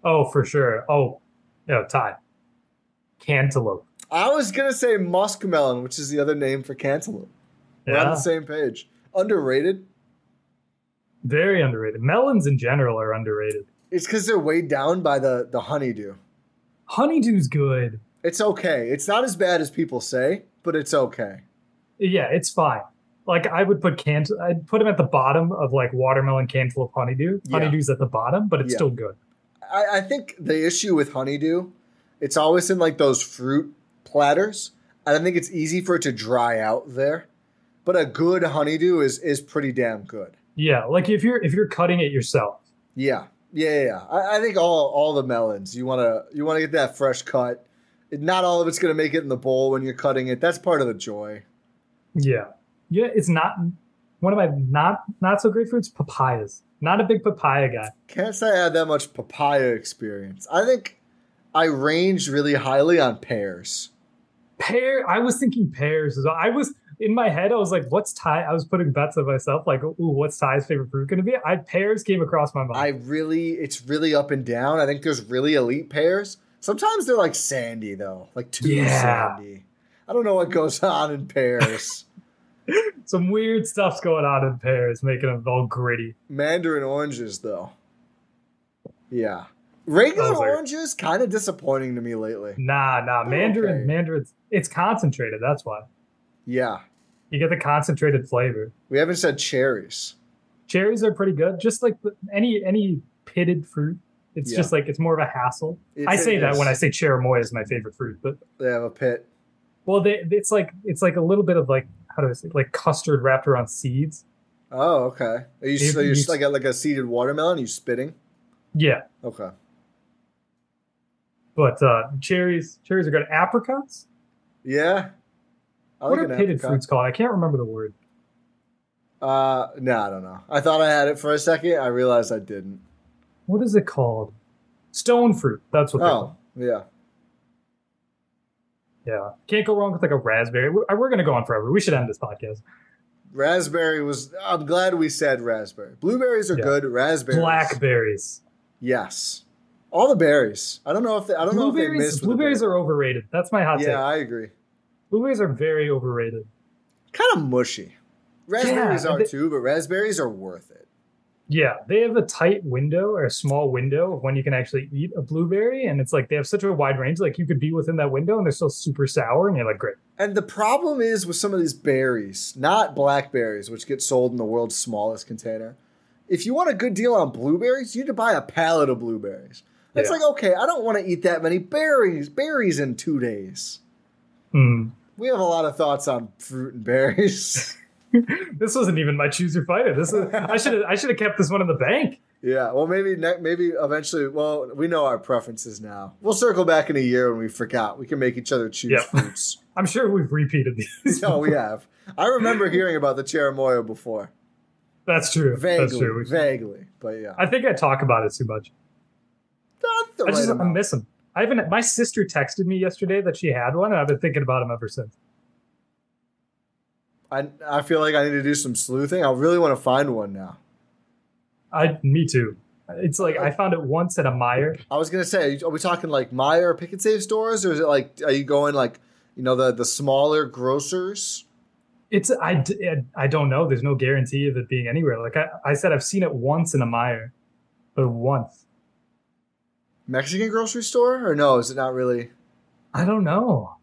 Oh, for sure. Oh, no, Ty. Cantaloupe. I was going to say muskmelon, which is the other name for cantaloupe. Yeah. We're on the same page. Underrated. Very underrated. Melons in general are underrated. It's because they're weighed down by the honeydew. Honeydew's good. It's okay. It's not as bad as people say, but it's okay. Yeah, it's fine. Like I would put I'd put them at the bottom of like watermelon, cantaloupe, honeydew. Yeah. Honeydew's at the bottom, but it's still good. I think the issue with honeydew, it's always in like those fruit platters. I don't think it's easy for it to dry out there, but a good honeydew is pretty damn good. Yeah, like if you're cutting it yourself. Yeah. I think all the melons you wanna get that fresh cut. Not all of it's gonna make it in the bowl when you're cutting it. That's part of the joy. Yeah. It's not one of my not so great fruits. Papayas. Not a big papaya guy. Can't say I had that much papaya experience. I think I ranged really highly on pears. Pear. I was thinking pears as well. In my head, I was like, what's Ty? I was putting bets on myself, like, ooh, what's Ty's favorite fruit going to be? Pears came across my mind. It's really up and down. I think there's really elite pears. Sometimes they're like sandy, though, like too sandy. I don't know what goes on in pears. Some weird stuff's going on in pears, making them all gritty. Mandarin oranges, though. Yeah. Regular oranges, kind of disappointing to me lately. Nah. Mandarin's, it's concentrated, that's why. Yeah. You get the concentrated flavor. We haven't said cherries. Cherries are pretty good. Just like any pitted fruit. It's just like it's more of a hassle. I say that when I say cherimoya is my favorite fruit, but they have a pit. Well, it's like a little bit of like, how do I say, like custard wrapped around seeds. Oh, okay. Are you like a seeded watermelon? Are you spitting? Yeah. Okay. But cherries are good. Apricots? Yeah. What are pitted fruits called? I can't remember the word. No, I don't know. I thought I had it for a second. I realized I didn't. What is it called? Stone fruit. That's what they're called. Oh, yeah. Yeah. Can't go wrong with like a raspberry. We're going to go on forever. We should end this podcast. I'm glad we said raspberry. Blueberries are good. Raspberries. Blackberries. Yes. All the berries. I don't know if they missed. Blueberries are overrated. That's my hot take. Yeah, I agree. Blueberries are very overrated. Kind of mushy. Raspberries are too, but raspberries are worth it. Yeah, they have a tight window or a small window of when you can actually eat a blueberry. And it's like they have such a wide range. Like you could be within that window and they're still super sour and you're like, great. And the problem is with some of these berries, not blackberries, which get sold in the world's smallest container. If you want a good deal on blueberries, you need to buy a pallet of blueberries. It's like, okay, I don't want to eat that many berries in 2 days. Hmm. We have a lot of thoughts on fruit and berries. This wasn't even my choose your fighter. I should have kept this one in the bank. Yeah, well, maybe eventually. Well, we know our preferences now. We'll circle back in a year when we forgot. We can make each other choose fruits. I'm sure we've repeated these. No, we have. I remember hearing about the cherimoya before. That's true. Vaguely, but yeah. I think I talk about it too much. I miss them. My sister texted me yesterday that she had one, and I've been thinking about them ever since. I feel like I need to do some sleuthing. I really want to find one now. Me too. It's like I found it once at a Meijer. I was gonna say, are we talking like Meijer Pick and Save stores, or is it like are you going like the smaller grocers? It's I don't know. There's no guarantee of it being anywhere. Like I said, I've seen it once in a Meijer, but once. Mexican grocery store or no? Is it not really? I don't know.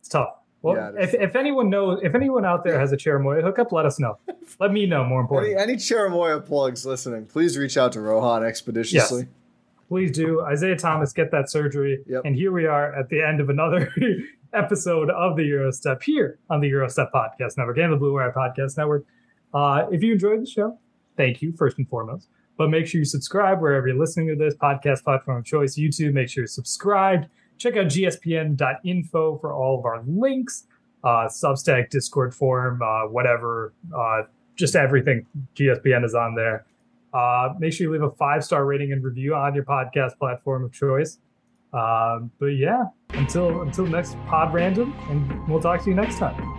It's tough. Well, if anyone knows, if anyone out there has a cherimoya hookup, let us know. Let me know. More importantly, any cherimoya plugs listening, please reach out to Rohan expeditiously. Yes, please do. Isaiah Thomas, get that surgery. Yep. And here we are at the end of another episode of the Eurostep here on the Eurostep Podcast Network and the Blue Wire Podcast Network. If you enjoyed the show, thank you first and foremost. But make sure you subscribe wherever you're listening to this podcast platform of choice, YouTube. Make sure you're subscribed. Check out gspn.info for all of our links, Substack, Discord forum, whatever. Just everything. GSPN is on there. Make sure you leave a 5-star rating and review on your podcast platform of choice. But yeah, until next pod random, and we'll talk to you next time.